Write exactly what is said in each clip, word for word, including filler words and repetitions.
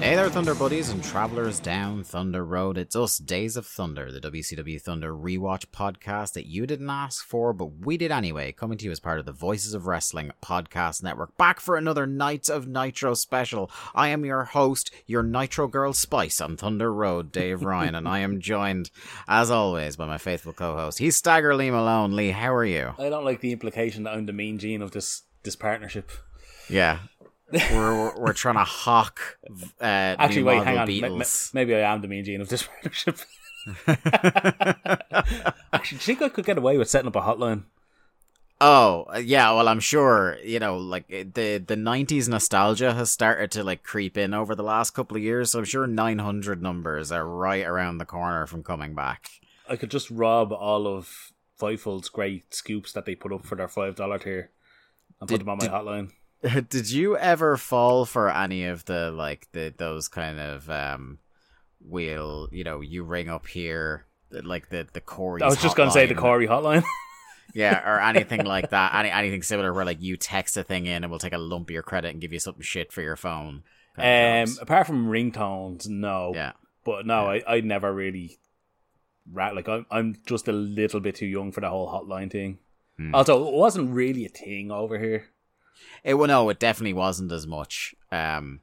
Hey there, Thunder Buddies and Travelers down Thunder Road. It's us, Days of Thunder, the W C W Thunder rewatch podcast that you didn't ask for, but we did anyway, coming to you as part of the Voices of Wrestling Podcast Network. Back for another Nights of Nitro special. I am your host, your Nitro Girl Spice on Thunder Road, Dave Ryan, and I am joined, as always, by my faithful co-host. He's Stagger Lee Malone. Lee, how are you? I don't like the implication that I'm the mean gene of this, this partnership. Yeah. we're, we're we're trying to hawk uh, actually new wait hang on m- m- maybe I am the mean gene of this partnership. Actually, do you think I could get away with setting up a hotline? Oh yeah, well I'm sure, you know, like the the nineties nostalgia has started to like creep in over the last couple of years, so I'm sure nine hundred numbers are right around the corner from coming back. I could just rob all of Fightful's great scoops that they put up for their five dollars tier and did, put them on my did, hotline. Did you ever fall for any of the, like, the those kind of, um, we'll, you know, you ring up here, like the, the Corey's hotline? I was just going to say the Corey hotline. Yeah, or anything like that, any anything similar where, like, you text a thing in and we'll take a lump of your credit and give you something shit for your phone. Um, apart from ringtones, no. Yeah. But no, yeah. I, I never really, rat like, I'm, I'm just a little bit too young for the whole hotline thing. Mm. Also, it wasn't really a thing over here. It well, no, it definitely wasn't as much. Um,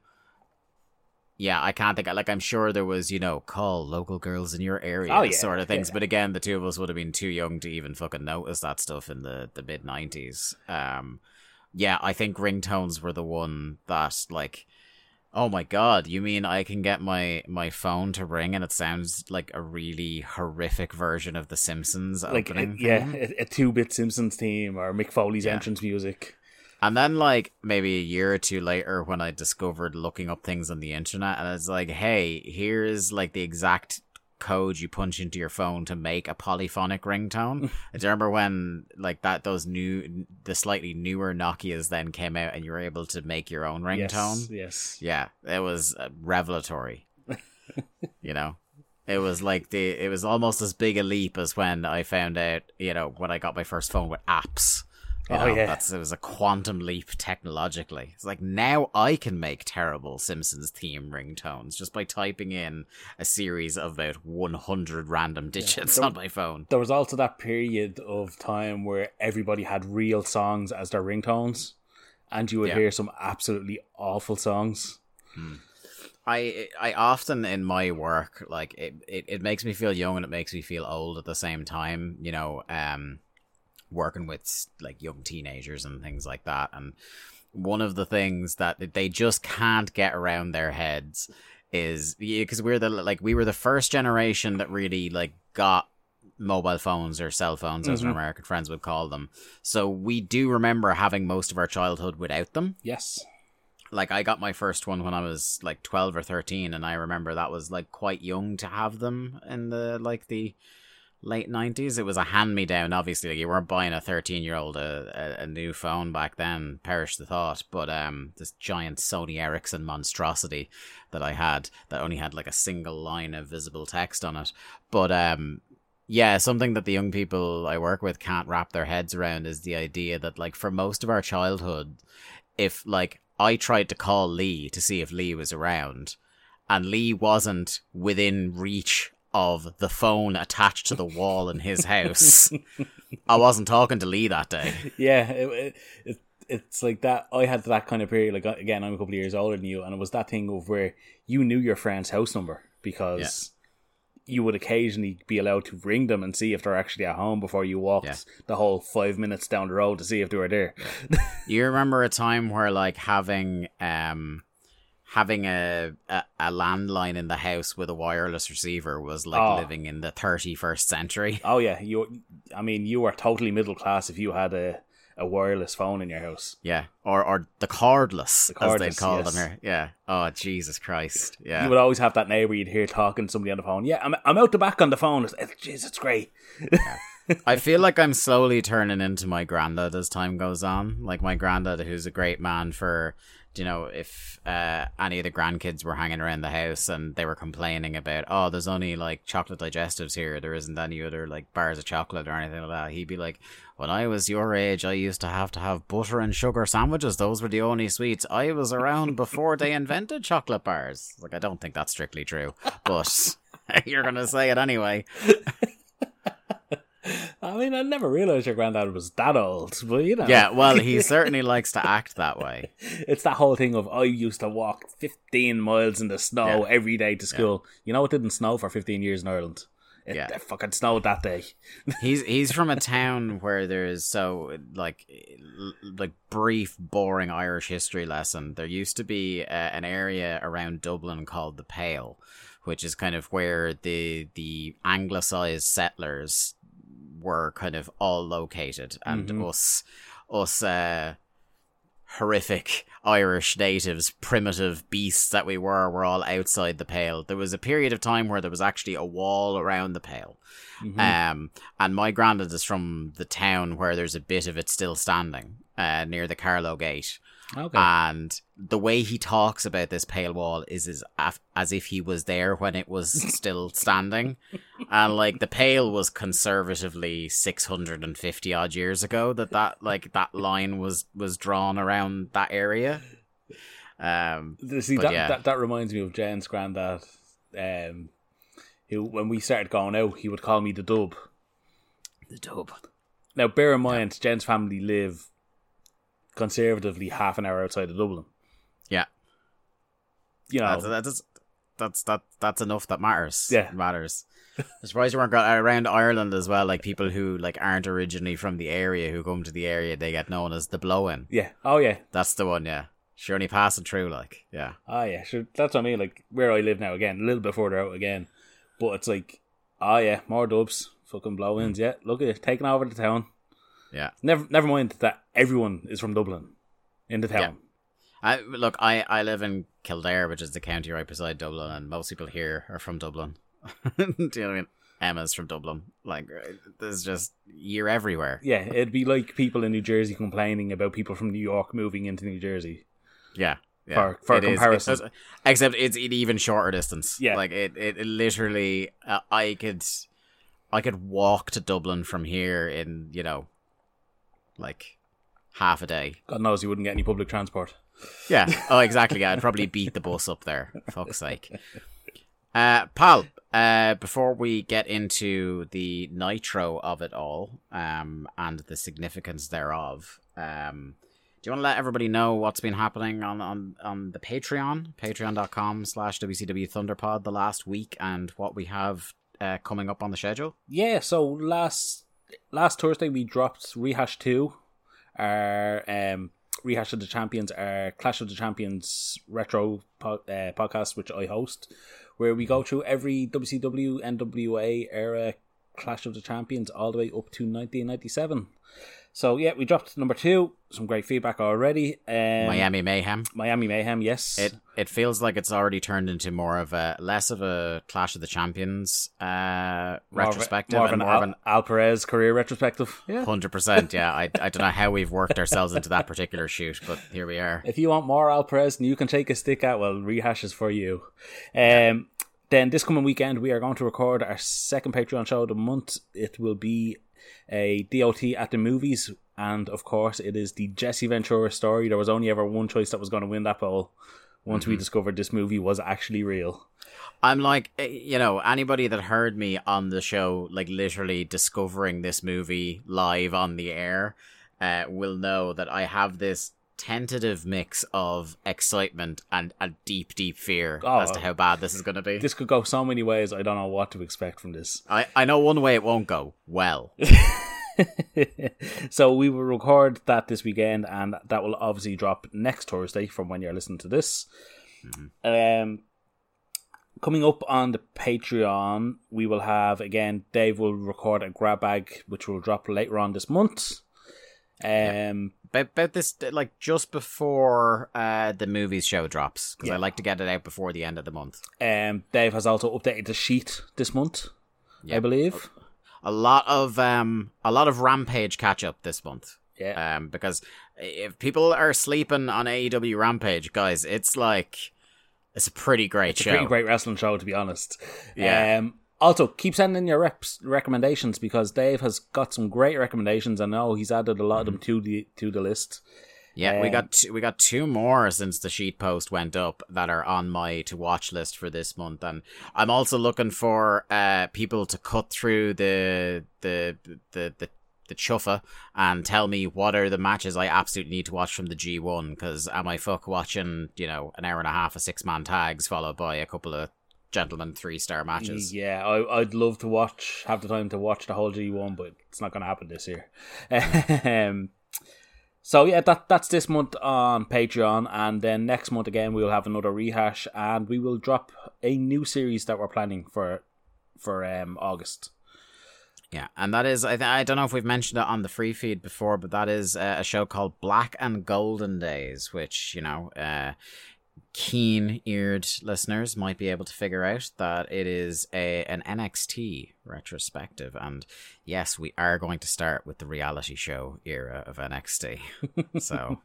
yeah, I can't think. Of, like, I'm sure there was, you know, call local girls in your area, oh, yeah, sort of things. Yeah. But again, the two of us would have been too young to even fucking notice that stuff in the, the mid nineties. Um, yeah, I think ringtones were the one that, like, oh my god, you mean I can get my, my phone to ring and it sounds like a really horrific version of The Simpsons like opening? A, yeah, a, a two bit Simpsons theme or Mick Foley's yeah. entrance music. And then, like, maybe a year or two later when I discovered looking up things on the internet, and I was like, hey, here's, like, the exact code you punch into your phone to make a polyphonic ringtone. I remember when, like, that those new, the slightly newer Nokias then came out and you were able to make your own ringtone. Yes, yes. Yeah, it was revelatory, you know? It was like the, it was almost as big a leap as when I found out, you know, when I got my first phone with apps. You know, oh, yeah. That's, it was a quantum leap technologically. It's like, now I can make terrible Simpsons theme ringtones just by typing in a series of about one hundred random digits yeah. there, on my phone. There was also that period of time where everybody had real songs as their ringtones, and you would yeah. hear some absolutely awful songs. Hmm. I I often in my work, like, it, it, it makes me feel young and it makes me feel old at the same time, you know, um... working with like young teenagers and things like that, and one of the things that they just can't get around their heads is because we're the like we were the first generation that really like got mobile phones or cell phones, mm-hmm. as our American friends would call them. So we do remember having most of our childhood without them. Yes. Like, I got my first one when I was like twelve or thirteen, and I remember that was like quite young to have them in the like the late nineties. It was a hand-me-down, obviously. Like, you weren't buying a thirteen-year-old a, a, a new phone back then. Perish the thought. But um, this giant Sony Ericsson monstrosity that I had that only had like a single line of visible text on it. But um, yeah, something that the young people I work with can't wrap their heads around is the idea that, like, for most of our childhood, if like I tried to call Lee to see if Lee was around, and Lee wasn't within reach of the phone attached to the wall in his house, I wasn't talking to Lee that day. Yeah, it, it, it's like that. I had that kind of period. Like, again, I'm a couple of years older than you, and it was that thing of where you knew your friend's house number because yeah. you would occasionally be allowed to ring them and see if they're actually at home before you walked yeah. the whole five minutes down the road to see if they were there. You remember a time where, like, having um. Having a, a, a landline in the house with a wireless receiver was like oh. living in the thirty-first century. Oh yeah, you. I mean, you were totally middle class if you had a, a wireless phone in your house. Yeah, or or the cordless, the cordless as they'd call yes. them here. Yeah. Oh, Jesus Christ. Yeah. You would always have that neighbour you'd hear talking to somebody on the phone. Yeah, I'm I'm out the back on the phone. Jeez, it's, it's, it's great. Yeah. I feel like I'm slowly turning into my granddad as time goes on. Like, my granddad, who's a great man for, you know, if uh, any of the grandkids were hanging around the house and they were complaining about, oh, there's only like chocolate digestives here, there isn't any other like bars of chocolate or anything like that. He'd be like, when I was your age, I used to have to have butter and sugar sandwiches. Those were the only sweets. I was around before they invented chocolate bars. Like, I don't think that's strictly true, but you're going to say it anyway. I mean, I never realised your granddad was that old, but you know. Yeah, well, he certainly likes to act that way. It's that whole thing of, I used to walk fifteen miles in the snow yeah. every day to school. Yeah. You know, it didn't snow for fifteen years in Ireland. It, yeah. it fucking snowed that day. He's he's from a town where there's so, like, like brief, boring Irish history lesson. There used to be uh, an area around Dublin called the Pale, which is kind of where the the anglicised settlers were kind of all located, and mm-hmm. us us uh horrific Irish natives, primitive beasts that we were were all outside the Pale. There was a period of time where there was actually a wall around the Pale. Mm-hmm. Um and my granddad is from the town where there's a bit of it still standing, uh near the Carlow Gate. Okay. And the way he talks about this Pale wall is as, af- as if he was there when it was still standing. And, like, the Pale was conservatively six hundred fifty odd years ago that that, like, that line was, was drawn around that area. Um, See, that, yeah. that, that reminds me of Jen's granddad, um, who, when we started going out, he would call me the dub. The dub. Now, bear in mind, yeah. Jen's family live conservatively half an hour outside of Dublin. Yeah, you know, that's that's that's, that, that's enough. That matters. Yeah, it matters. I'm surprised you weren't around Ireland as well. Like, people who like aren't originally from the area who come to the area, they get known as the blow-in. Yeah. Oh yeah, that's the one. Yeah, sure, only passing through. Like, yeah. Oh yeah, sure. That's what I mean. Like, where I live now, again, a little bit further out again, but it's like, oh yeah, more dubs, fucking blow-ins. Mm. Yeah, look at it, taking over the town. Yeah. Never never mind that everyone is from Dublin in the town. Yeah. I look, I, I live in Kildare, which is the county right beside Dublin, and most people here are from Dublin. Do you know what I mean? Emma's from Dublin. Like, there's just, you're everywhere. Yeah, it'd be like people in New Jersey complaining about people from New York moving into New Jersey. Yeah. Yeah. For, for it comparison. Is, it, except it's an even shorter distance. Yeah. Like, it, it, it literally, uh, I could, I could walk to Dublin from here in, you know, like half a day. God knows you wouldn't get any public transport. Yeah. Oh, exactly. Yeah, I'd probably beat the bus up there. Fuck's sake. Uh, pal, uh, before we get into the nitro of it all, um, and the significance thereof, um, do you want to let everybody know what's been happening on, on, on the Patreon, patreon.com slash WCW Thunderpod the last week, and what we have uh, coming up on the schedule? Yeah, so last... Last Thursday we dropped Rehash two, our um, Rehash of the Champions, our Clash of the Champions retro po- uh, podcast, which I host, where we go through every W C W N W A era Clash of the Champions all the way up to nineteen ninety-seven. So yeah, we dropped number two. Some great feedback already. Um, Miami Mayhem. Miami Mayhem, yes. It it feels like it's already turned into more of a less of a Clash of the Champions uh, more retrospective, of a, more, and of more of an Al Perez career retrospective. Yeah, hundred percent. Yeah, I I don't know how we've worked ourselves into that particular shoot, but here we are. If you want more Al Perez, and you can take a stick out. Well, rehash is for you. Um. Yeah. Then this coming weekend, we are going to record our second Patreon show of the month. It will be a D O T at the movies, and of course it is the Jesse Ventura story. There was only ever one choice that was going to win that poll once mm-hmm. we discovered this movie was actually real. I'm like, you know, anybody that heard me on the show, like literally discovering this movie live on the air, uh, will know that I have this tentative mix of excitement and a deep, deep fear oh, as to how bad this is going to be. This could go so many ways. I don't know what to expect from this. I, I know one way it won't go well. So we will record that this weekend, and that will obviously drop next Thursday from when you're listening to this. Mm-hmm. Um, coming up on the Patreon, we will have, again, Dave will record a grab bag, which will drop later on this month. Um, yeah. About, about this, like just before uh, the movies show drops, because yeah. I like to get it out before the end of the month. Um, Dave has also updated the sheet this month, yeah. I believe. A lot of um, a lot of Rampage catch up this month. Yeah, um, because if people are sleeping on A E W Rampage, guys, it's like it's a pretty great it's show, a pretty great wrestling show, to be honest. Yeah. Um, Also, keep sending in your reps, recommendations, because Dave has got some great recommendations. I know he's added a lot of them to the to the list. Yeah, um, we got t- we got two more since the sheet post went up that are on my to watch list for this month, and I'm also looking for uh, people to cut through the the the the. the chuffa and tell me what are the matches I absolutely need to watch from the G one, because am I fuck watching, you know, an hour and a half of six man tags followed by a couple of gentlemen three star matches. Yeah, I, I'd love to watch, have the time to watch the whole G one, but it's not going to happen this year. um, so yeah, that that's this month on Patreon, and then next month again we'll have another rehash, and we will drop a new series that we're planning for for um August. Yeah, and that is, I, th- I don't know if we've mentioned it on the free feed before, but that is uh, a show called Black and Golden Days, which, you know, uh, keen-eared listeners might be able to figure out that it is a an N X T retrospective. And yes, we are going to start with the reality show era of N X T. So,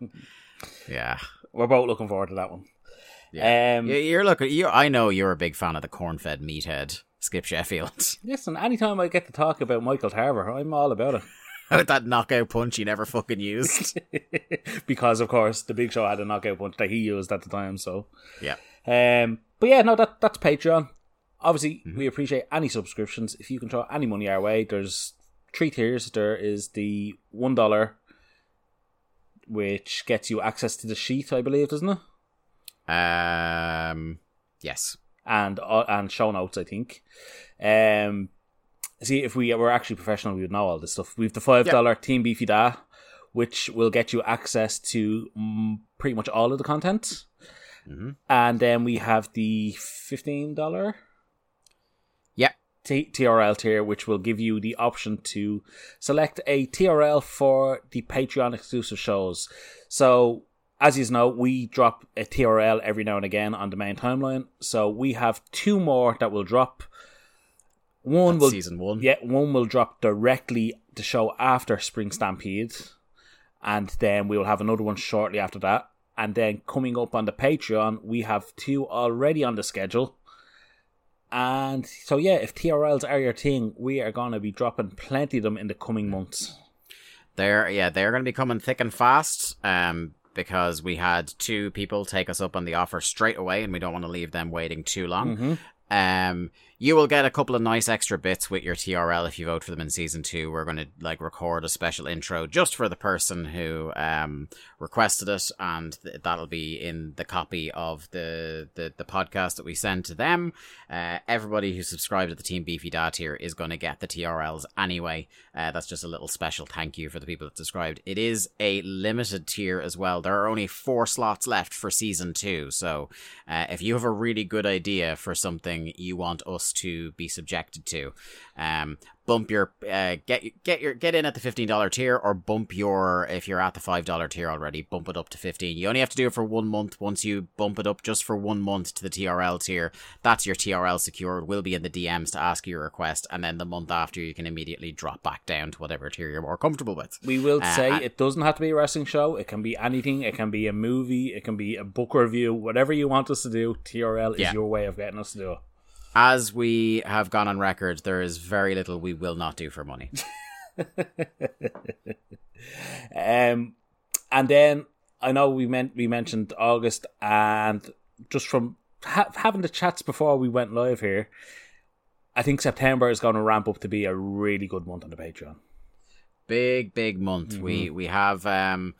yeah. We're both looking forward to that one. Yeah. Um, you're looking, you I know you're a big fan of the corn-fed meathead, Skip Sheffield. Listen, anytime I get to talk about Michael Tarver, I'm all about it. With that knockout punch he never fucking used. Because, of course, the Big Show had a knockout punch that he used at the time, so... Yeah. Um, but yeah, no, that that's Patreon. Obviously, mm-hmm. we appreciate any subscriptions. If you can throw any money our way, there's three tiers. There is the one dollar, which gets you access to the sheet, I believe, doesn't it? Um, yes. And uh, and show notes, I think. Um, see, if we were actually professional, we would know all this stuff. We have the five dollars yep. Team Beefy Da, which will get you access to um, pretty much all of the content. Mm-hmm. And then we have the fifteen dollars yep. T- TRL tier, which will give you the option to select a T R L for the Patreon exclusive shows. So... As you know, we drop a T R L every now and again on the main timeline. So we have two more that will drop. One That's will season one. Yeah, one will drop directly the show after Spring Stampede, and then we will have another one shortly after that. And then coming up on the Patreon, we have two already on the schedule. And so yeah, if T R Ls are your thing, we are going to be dropping plenty of them in the coming months. They're yeah, they're going to be coming thick and fast. Um. Because we had two people take us up on the offer straight away, and we don't want to leave them waiting too long. Mm-hmm. Um, you will get a couple of nice extra bits with your T R L if you vote for them in season two. We're going to like record a special intro just for the person who um requested it, and th- that'll be in the copy of the, the the podcast that we send to them. Uh, everybody who subscribed to the Team Beefy Dad tier is going to get the T R Ls anyway. Uh, that's just a little special thank you for the people that subscribed. It is a limited tier as well. There are only four slots left for season two, so uh, if you have a really good idea for something you want us to be subjected to, um, bump your uh, get get your get in at the fifteen dollars tier, or bump your, if you're at the five dollars tier already, bump it up to fifteen dollars. You only have to do it for one month. Once you bump it up just for one month to the T R L tier, that's your T R L secured. Will be in the D Ms to ask your request, and then the month after you can immediately drop back down to whatever tier you're more comfortable with. We will uh, say and- it doesn't have to be a wrestling show. It can be anything. It can be a movie. It can be a book review. Whatever you want us to do, T R L yeah. is your way of getting us to do it. As we have gone on record, there is very little we will not do for money. um, and then I know we meant we mentioned August, and just from ha- having the chats before we went live here, I think September is going to ramp up to be a really good month on the Patreon. Big, big month. Mm-hmm. We we have. Um,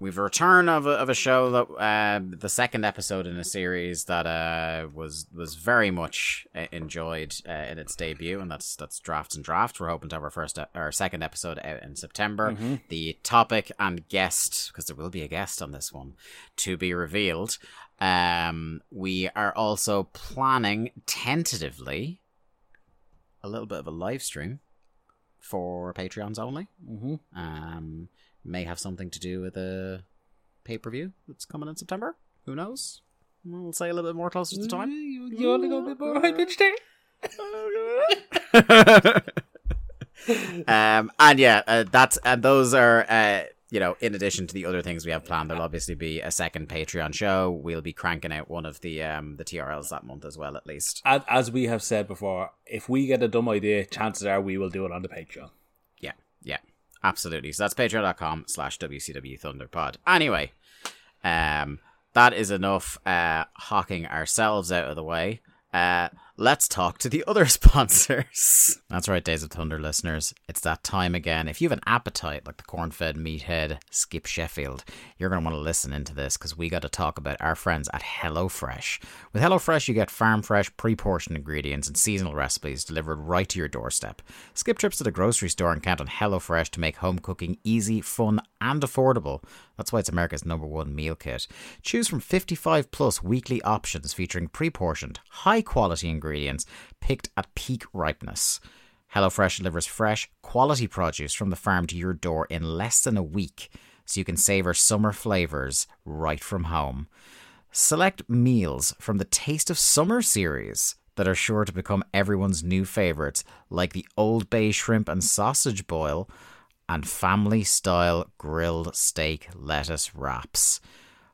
We've a return of a, of a show that uh, the second episode in a series that uh, was was very much enjoyed uh, in its debut, and that's that's Drafts and Draft. We're hoping to have our first our second episode out in September. Mm-hmm. The topic and guest, because there will be a guest on this one, to be revealed. Um, we are also planning tentatively a little bit of a live stream for Patreons only. Mm-hmm. Um. May have something to do with a pay-per-view that's coming in September. Who knows? We'll say a little bit more closer to the time. You, you only got a bit more high pitch there. um, and yeah, uh, that's and those are uh, you know, in addition to the other things we have planned, there'll obviously be a second Patreon show. We'll be cranking out one of the um the T R Ls that month as well, at least. And as we have said before, if we get a dumb idea, chances are we will do it on the Patreon. Yeah, yeah. Absolutely. So that's patreon.com slash WCW Thunderpod. Anyway, um, that is enough uh, hawking ourselves out of the way. Uh, let's talk to the other sponsors. That's right, Days of Thunder listeners. It's that time again. If you have an appetite like the corn-fed meathead Skip Sheffield, you're going to want to listen into this, because we got to talk about our friends at HelloFresh. With HelloFresh, you get farm-fresh, pre-portioned ingredients and seasonal recipes delivered right to your doorstep. Skip trips to the grocery store and count on HelloFresh to make home cooking easy, fun, and affordable. That's why it's America's number one meal kit. Choose from fifty-five plus weekly options featuring pre-portioned, high-quality ingredients picked at peak ripeness. HelloFresh delivers fresh, quality produce from the farm to your door in less than a week, so you can savor summer flavors right from home. Select meals from the Taste of Summer series that are sure to become everyone's new favorites, like the Old Bay Shrimp and Sausage Boil, and family-style grilled steak lettuce wraps.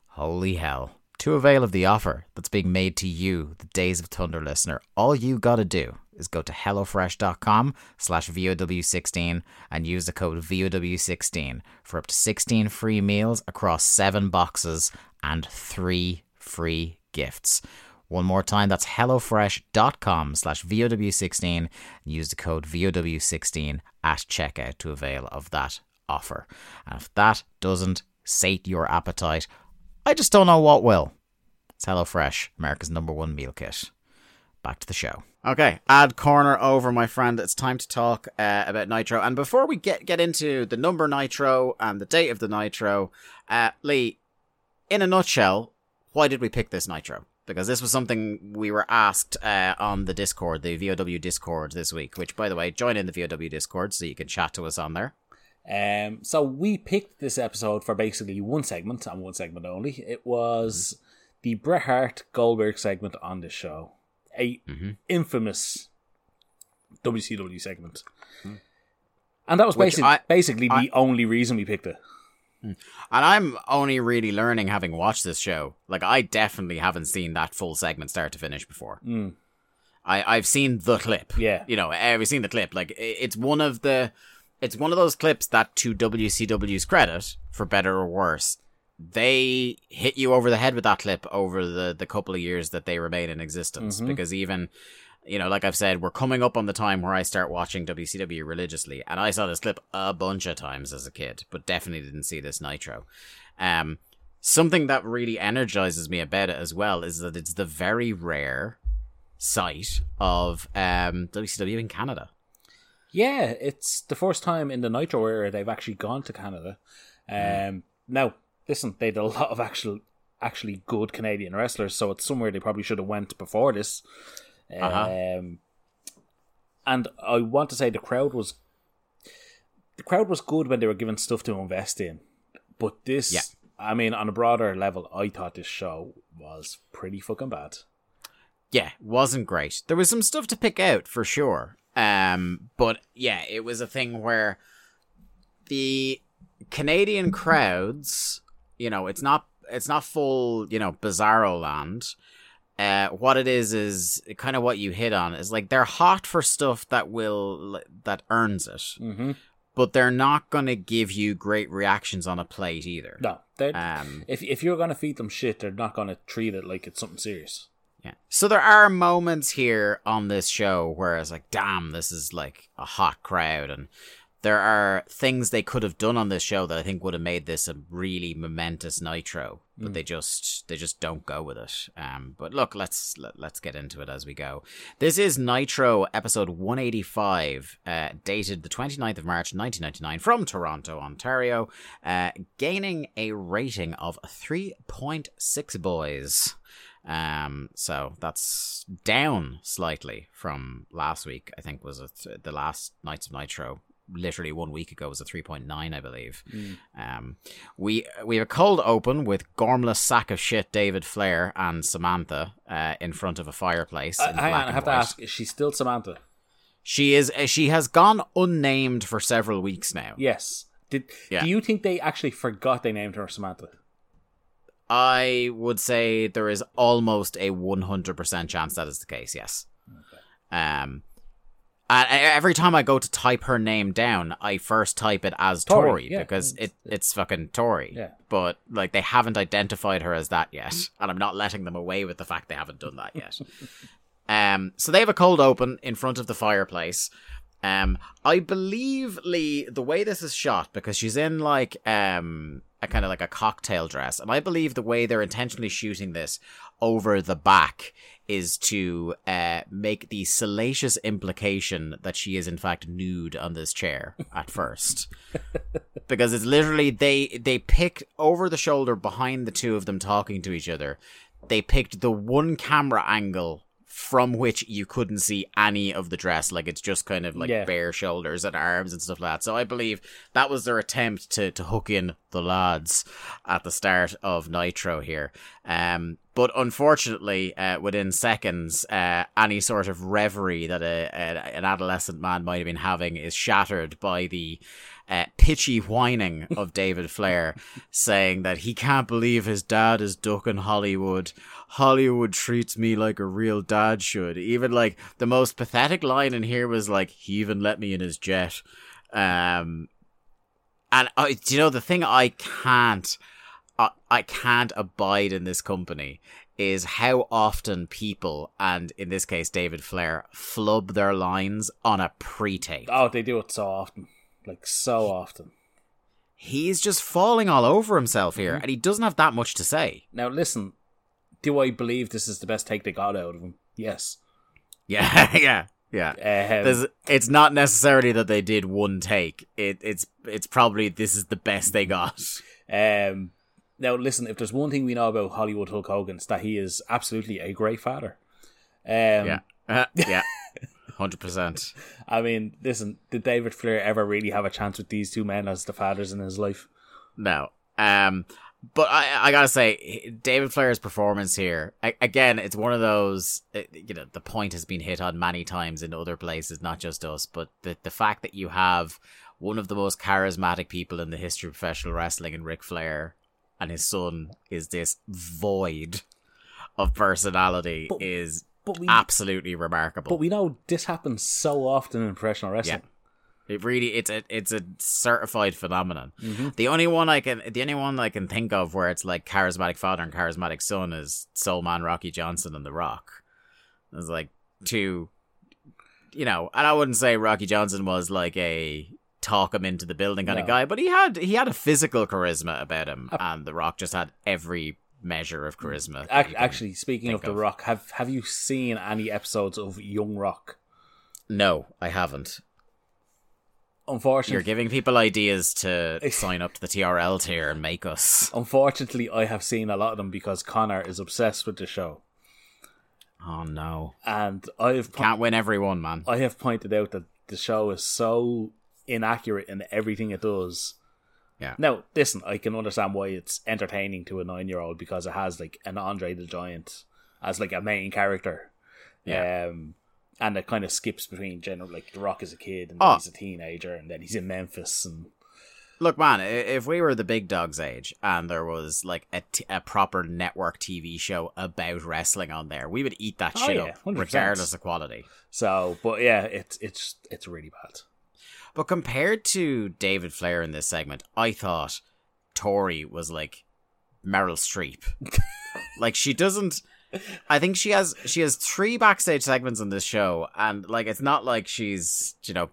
Holy hell. To avail of the offer that's being made to you, the Days of Thunder listener, all you gotta do is go to HelloFresh.com slash V O W sixteen and use the code V O W sixteen for up to sixteen free meals across seven boxes and three free gifts. One more time, that's HelloFresh.com slash V O W sixteen and use the code V O W sixteen at checkout to avail of that offer. And if that doesn't sate your appetite, I just don't know what will. It's HelloFresh, America's number one meal kit. Back to the show. Okay, ad corner over, my friend. It's time to talk uh, about Nitro. And before we get, get into the number Nitro and the date of the Nitro, uh, Lee, in a nutshell, why did we pick this Nitro? Because this was something we were asked uh, on the Discord, the V O W Discord this week, which, by the way, join in the V O W Discord so you can chat to us on there. Um, so we picked this episode for basically one segment, and one segment only. It was the Bret Hart-Goldberg segment on the show. A mm-hmm. infamous W C W segment. Mm. And that was Which basically, I, basically I, the I, only reason we picked it. And I'm only really learning having watched this show. Like, I definitely haven't seen that full segment start to finish before. Mm. I, I've seen the clip. Yeah. You know, I've seen the clip. Like, it's one of the... It's one of those clips that, to W C W's credit, for better or worse, they hit you over the head with that clip over the, the couple of years that they remain in existence. Mm-hmm. Because even, you know, like I've said, we're coming up on the time where I start watching W C W religiously. And I saw this clip a bunch of times as a kid, but definitely didn't see this Nitro. Um, something that really energizes me about it as well is that it's the very rare sight of um, W C W in Canada. Yeah, it's the first time in the Nitro era they've actually gone to Canada. Um, mm. Now, listen, they did a lot of actual, actually good Canadian wrestlers, so it's somewhere they probably should have went before this. Uh-huh. Um, And I want to say the crowd was the crowd was good when they were given stuff to invest in. But this, yeah. I mean, on a broader level, I thought this show was pretty fucking bad. Yeah, wasn't great. There was some stuff to pick out for sure. Um, but yeah, it was a thing where the Canadian crowds, you know, it's not it's not full, you know, Bizarro land. Uh, what it is is kind of what you hit on is like they're hot for stuff that will that earns it, mm-hmm. but they're not going to give you great reactions on a plate either. No, um, if if you're going to feed them shit, they're not going to treat it like it's something serious. Yeah. So there are moments here on this show where it's like, damn, this is like a hot crowd. And there are things they could have done on this show that I think would have made this a really momentous Nitro. But mm. they just they just don't go with it. Um, but look, let's let, let's get into it as we go. This is Nitro episode one eighty-five, uh, dated the twenty-ninth of March, nineteen ninety-nine, from Toronto, Ontario, uh, gaining a rating of three point six boys. Um, so that's down slightly from last week. I think was a th- the last Nights of Nitro, literally one week ago, was a three point nine, I believe. Mm. Um, we we have a cold open with gormless sack of shit David Flair and Samantha uh, in front of a fireplace. Uh, hang on, I have white. to ask: is she still Samantha? She is. She has gone unnamed for several weeks now. Yes. Did yeah. do you think they actually forgot they named her Samantha? I would say there is almost a one hundred percent chance that is the case, yes. Okay. Um, and every time I go to type her name down, I first type it as Tori, Tori yeah. because it, it's fucking Tori. Yeah. But like they haven't identified her as that yet, and I'm not letting them away with the fact they haven't done that yet. um, so they have a cold open in front of the fireplace. Um, I believe, Lee, the way this is shot, because she's in like... um. kind of like a cocktail dress, and I believe the way they're intentionally shooting this over the back is to uh, make the salacious implication that she is in fact nude on this chair at first, because it's literally they they picked over the shoulder behind the two of them talking to each other. They picked the one camera angle from which you couldn't see any of the dress, like it's just kind of like yeah. bare shoulders and arms and stuff like that. So I believe that was their attempt to to hook in the lads at the start of Nitro here. Um, but unfortunately, uh, within seconds, uh, any sort of reverie that a, a an adolescent man might have been having is shattered by the Uh, pitchy whining of David Flair, saying that he can't believe his dad is ducking Hollywood. Hollywood treats me like a real dad should. Even like the most pathetic line in here was like, he even let me in his jet. Um, and uh, do you know the thing I can't, uh, I can't abide in this company is how often people, and in this case David Flair, flub their lines on a pre-tape. Oh, they do it so often. Like, so often. He's just falling all over himself here, mm-hmm. and he doesn't have that much to say. Now, listen, do I believe this is the best take they got out of him? Yes. Yeah, yeah, yeah. Um, it's not necessarily that they did one take. It, it's it's probably this is the best they got. Um, now, listen, if there's one thing we know about Hollywood Hulk Hogan, it's that he is absolutely a great father. Um, yeah, uh, yeah. one hundred percent. I mean, listen, did David Flair ever really have a chance with these two men as the fathers in his life? No. Um, but I, I gotta say, David Flair's performance here, I, again, it's one of those, it, you know, the point has been hit on many times in other places, not just us, but the, the fact that you have one of the most charismatic people in the history of professional wrestling in Ric Flair and his son is this void of personality but- is... But we, absolutely remarkable. But we know this happens so often in professional wrestling. Yeah. It really it's a it's a certified phenomenon. Mm-hmm. The only one I can the only one I can think of where it's like charismatic father and charismatic son is Soul Man Rocky Johnson and The Rock. It's like two, you know, and I wouldn't say Rocky Johnson was like a talk him into the building kind no. of guy, but he had he had a physical charisma about him, uh, and The Rock just had every measure of charisma. Actually, speaking of The of. Rock, have have you seen any episodes of Young Rock? No, I haven't. Unfortunately, you're giving people ideas to sign up to the T R L tier and make us. Unfortunately, I have seen a lot of them because Connor is obsessed with the show. Oh no! And I have po- can't win everyone, man. I have pointed out that the show is so inaccurate in everything it does. Yeah. Now, listen, I can understand why it's entertaining to a nine-year-old because it has like an Andre the Giant as like a main character. Yeah. Um, and it kind of skips between general, like The Rock is a kid and then oh. he's a teenager and then he's in Memphis and. Look, man, if we were the big dog's age and there was like a, t- a proper network T V show about wrestling on there, we would eat that shit oh, yeah, up, one hundred percent. Regardless of quality. So, but yeah, it's it's it's really bad. But compared to David Flair in this segment, I thought Tori was like Meryl Streep. Like she doesn't. I think she has she has three backstage segments on this show, and like it's not like she's you know.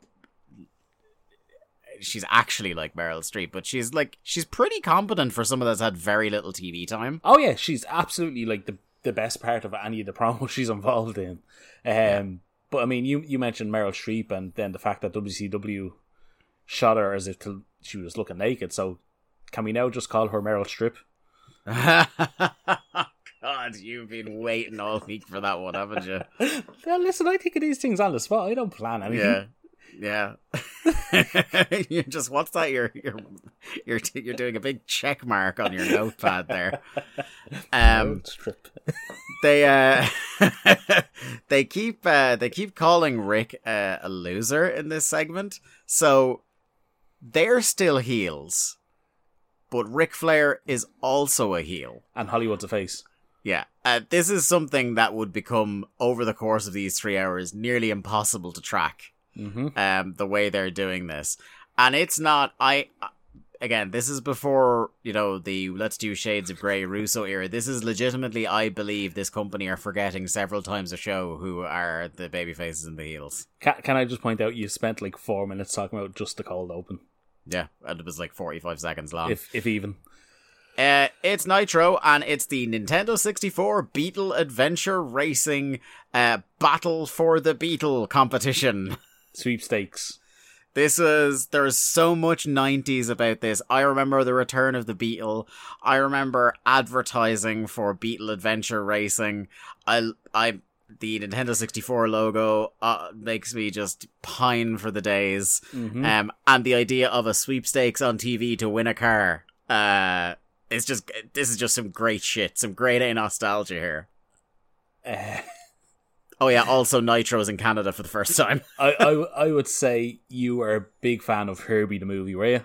She's actually like Meryl Streep, but she's like she's pretty competent for someone that's had very little T V time. Oh yeah, she's absolutely like the the best part of any of the promos she's involved in. Um, yeah. But I mean, you you mentioned Meryl Streep, and then the fact that W C W shot her as if to, she was looking naked. So can we now just call her Meryl Strip? God, you've been waiting all week for that one, haven't you? Now, listen, I think of these things on the spot. I don't plan anything. Yeah. Yeah, you just what's that? You're you're you're you're doing a big check mark on your notepad there. Um, they uh they keep uh, they keep calling Rick uh, a loser in this segment, so they're still heels, but Ric Flair is also a heel, and Hollywood's a face. Yeah, uh, this is something that would become over the course of these three hours nearly impossible to track. Mm-hmm. Um, the way they're doing this, and it's not. I again, this is before you know the let's do Shades of Grey Russo era. This is legitimately, I believe, this company are forgetting several times a show who are the baby faces and the heels. Can, can I just point out you spent like four minutes talking about just the cold open? Yeah, and it was like forty-five seconds long, if if even. Uh, it's Nitro, and it's the Nintendo sixty-four Beetle Adventure Racing uh, Battle for the Beetle competition. Sweepstakes. This is there's so much nineties about this. I remember the return of the Beetle. I remember advertising for Beetle Adventure Racing. I I the Nintendo sixty-four logo uh, makes me just pine for the days. Mm-hmm. Um, and the idea of a sweepstakes on T V to win a car. Uh, it's just this is just some great shit, some great A nostalgia here. Uh. Oh yeah, also Nitro's in Canada for the first time. I, I, I would say you were a big fan of Herbie the movie, were you?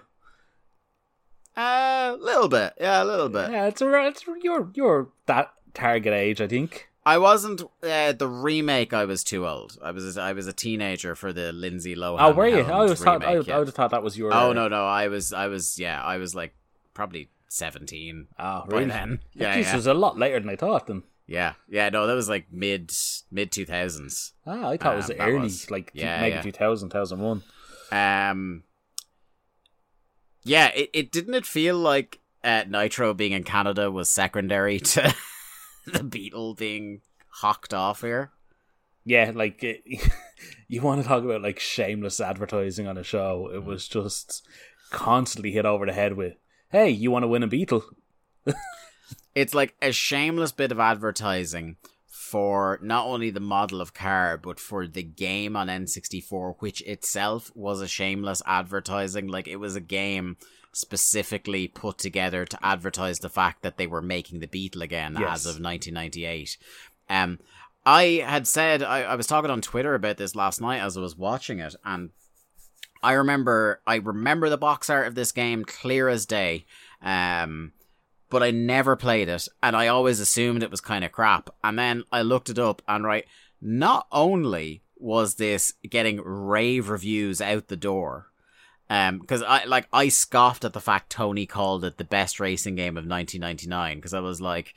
Uh, a little bit, yeah, a little bit. Yeah, it's a, it's you're you're that target age, I think. I wasn't uh, the remake. I was too old. I was I was a teenager for the Lindsay Lohan. Oh, were you? I was thought I, yeah. I would have thought that was your. Oh no no, I was I was yeah I was like probably seventeen. Oh right. By then. Yeah, this yeah. was a lot later than I thought then. Yeah, yeah, no, that was like mid mid two thousands. Ah, I thought um, it was early, was, like yeah, maybe yeah. two thousand, two thousand one. Um, yeah, it, it didn't it feel like uh, Nitro being in Canada was secondary to the Beetle being hawked off here. Yeah, like it, you want to talk about like shameless advertising on a show? It was just constantly hit over the head with, "Hey, you want to win a Beetle?" It's like a shameless bit of advertising for not only the model of car, but for the game on N sixty-four, which itself was a shameless advertising. Like it was a game specifically put together to advertise the fact that they were making the Beetle again yes. as of nineteen ninety-eight. Um, I had said, I, I was talking on Twitter about this last night as I was watching it. And I remember, I remember the box art of this game clear as day. Um, But I never played it, and I always assumed it was kind of crap. And then I looked it up, and right, not only was this getting rave reviews out the door, um, because I like I scoffed at the fact Tony called it the best racing game of nineteen ninety-nine, because I was like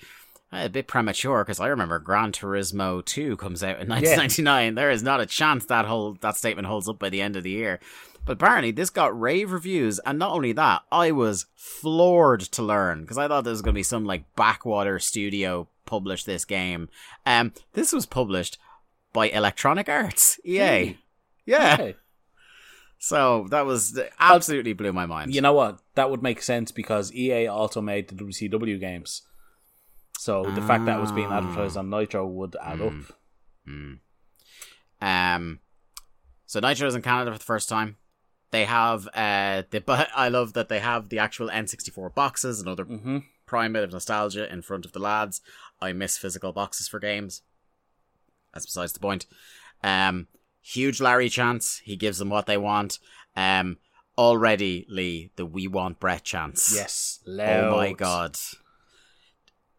a bit premature, because I remember Gran Turismo two comes out in nineteen ninety-nine. Yeah. There is not a chance that whole that statement holds up by the end of the year. But apparently this got rave reviews, and not only that, I was floored to learn, because I thought there was going to be some like backwater studio publish this game. Um, this was published by Electronic Arts, E A. Hey. Yeah. Hey. So that was absolutely blew my mind. You know what? That would make sense because E A also made the W C W games. So the ah. fact that it was being advertised on Nitro would add mm. up. Mm. Um, so Nitro's in Canada for the first time. They have uh, the I love that they have the actual N sixty-four boxes, another mm-hmm. prime bit of nostalgia in front of the lads. I miss physical boxes for games. That's besides the point. Um, huge Larry chance. He gives them what they want. Um, already, Lee, the "We want Brett" chance. Yes. Loud. Oh my god.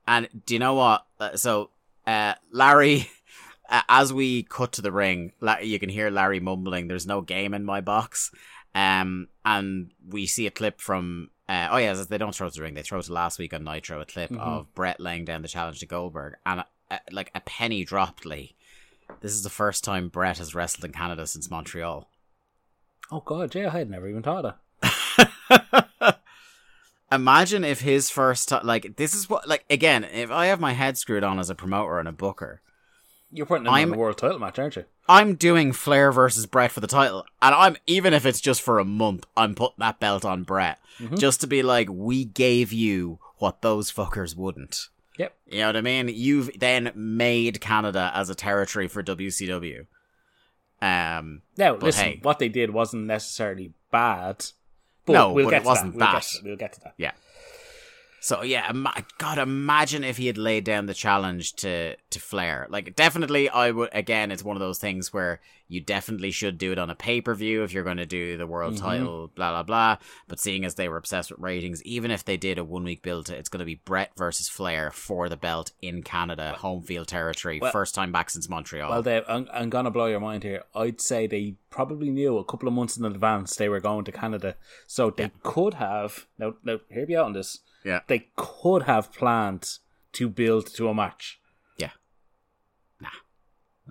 And do you know what? Uh, so uh, Larry. Uh, as we cut to the ring, La- you can hear Larry mumbling, "There's no game in my box." Um, and we see a clip from... Uh, oh, yeah, they don't throw to the ring. They throw to last week on Nitro, a clip mm-hmm. of Brett laying down the challenge to Goldberg. And, uh, like, a penny dropped, Lee. This is the first time Brett has wrestled in Canada since Montreal. Oh, God, yeah, I had never even thought of that. Imagine if his first time... Like, this is what... Like, again, if I have my head screwed on as a promoter and a booker... You're putting him I'm, in the world title match, aren't you? I'm doing Flair versus Brett for the title. And I'm even if it's just for a month, I'm putting that belt on Brett. Mm-hmm. Just to be like, we gave you what those fuckers wouldn't. Yep. You know what I mean? You've then made Canada as a territory for W C W. Um, now, listen, hey, what they did wasn't necessarily bad. But no, we'll but get it wasn't that. We'll, that. Get we'll get to that. Yeah. So, yeah, Im- God, imagine if he had laid down the challenge to, to Flair. Like, definitely, I would, again, it's one of those things where you definitely should do it on a pay-per-view if you're going to do the world mm-hmm. title, blah, blah, blah. But seeing as they were obsessed with ratings, even if they did a one-week build to, it's going to be Brett versus Flair for the belt in Canada, home field territory, well, first time back since Montreal. Well, Dave, I'm, I'm going to blow your mind here. I'd say they probably knew a couple of months in advance they were going to Canada. So they yeah. could have, now, now, hear me out on this. Yeah. They could have planned to build to a match. Yeah. Nah.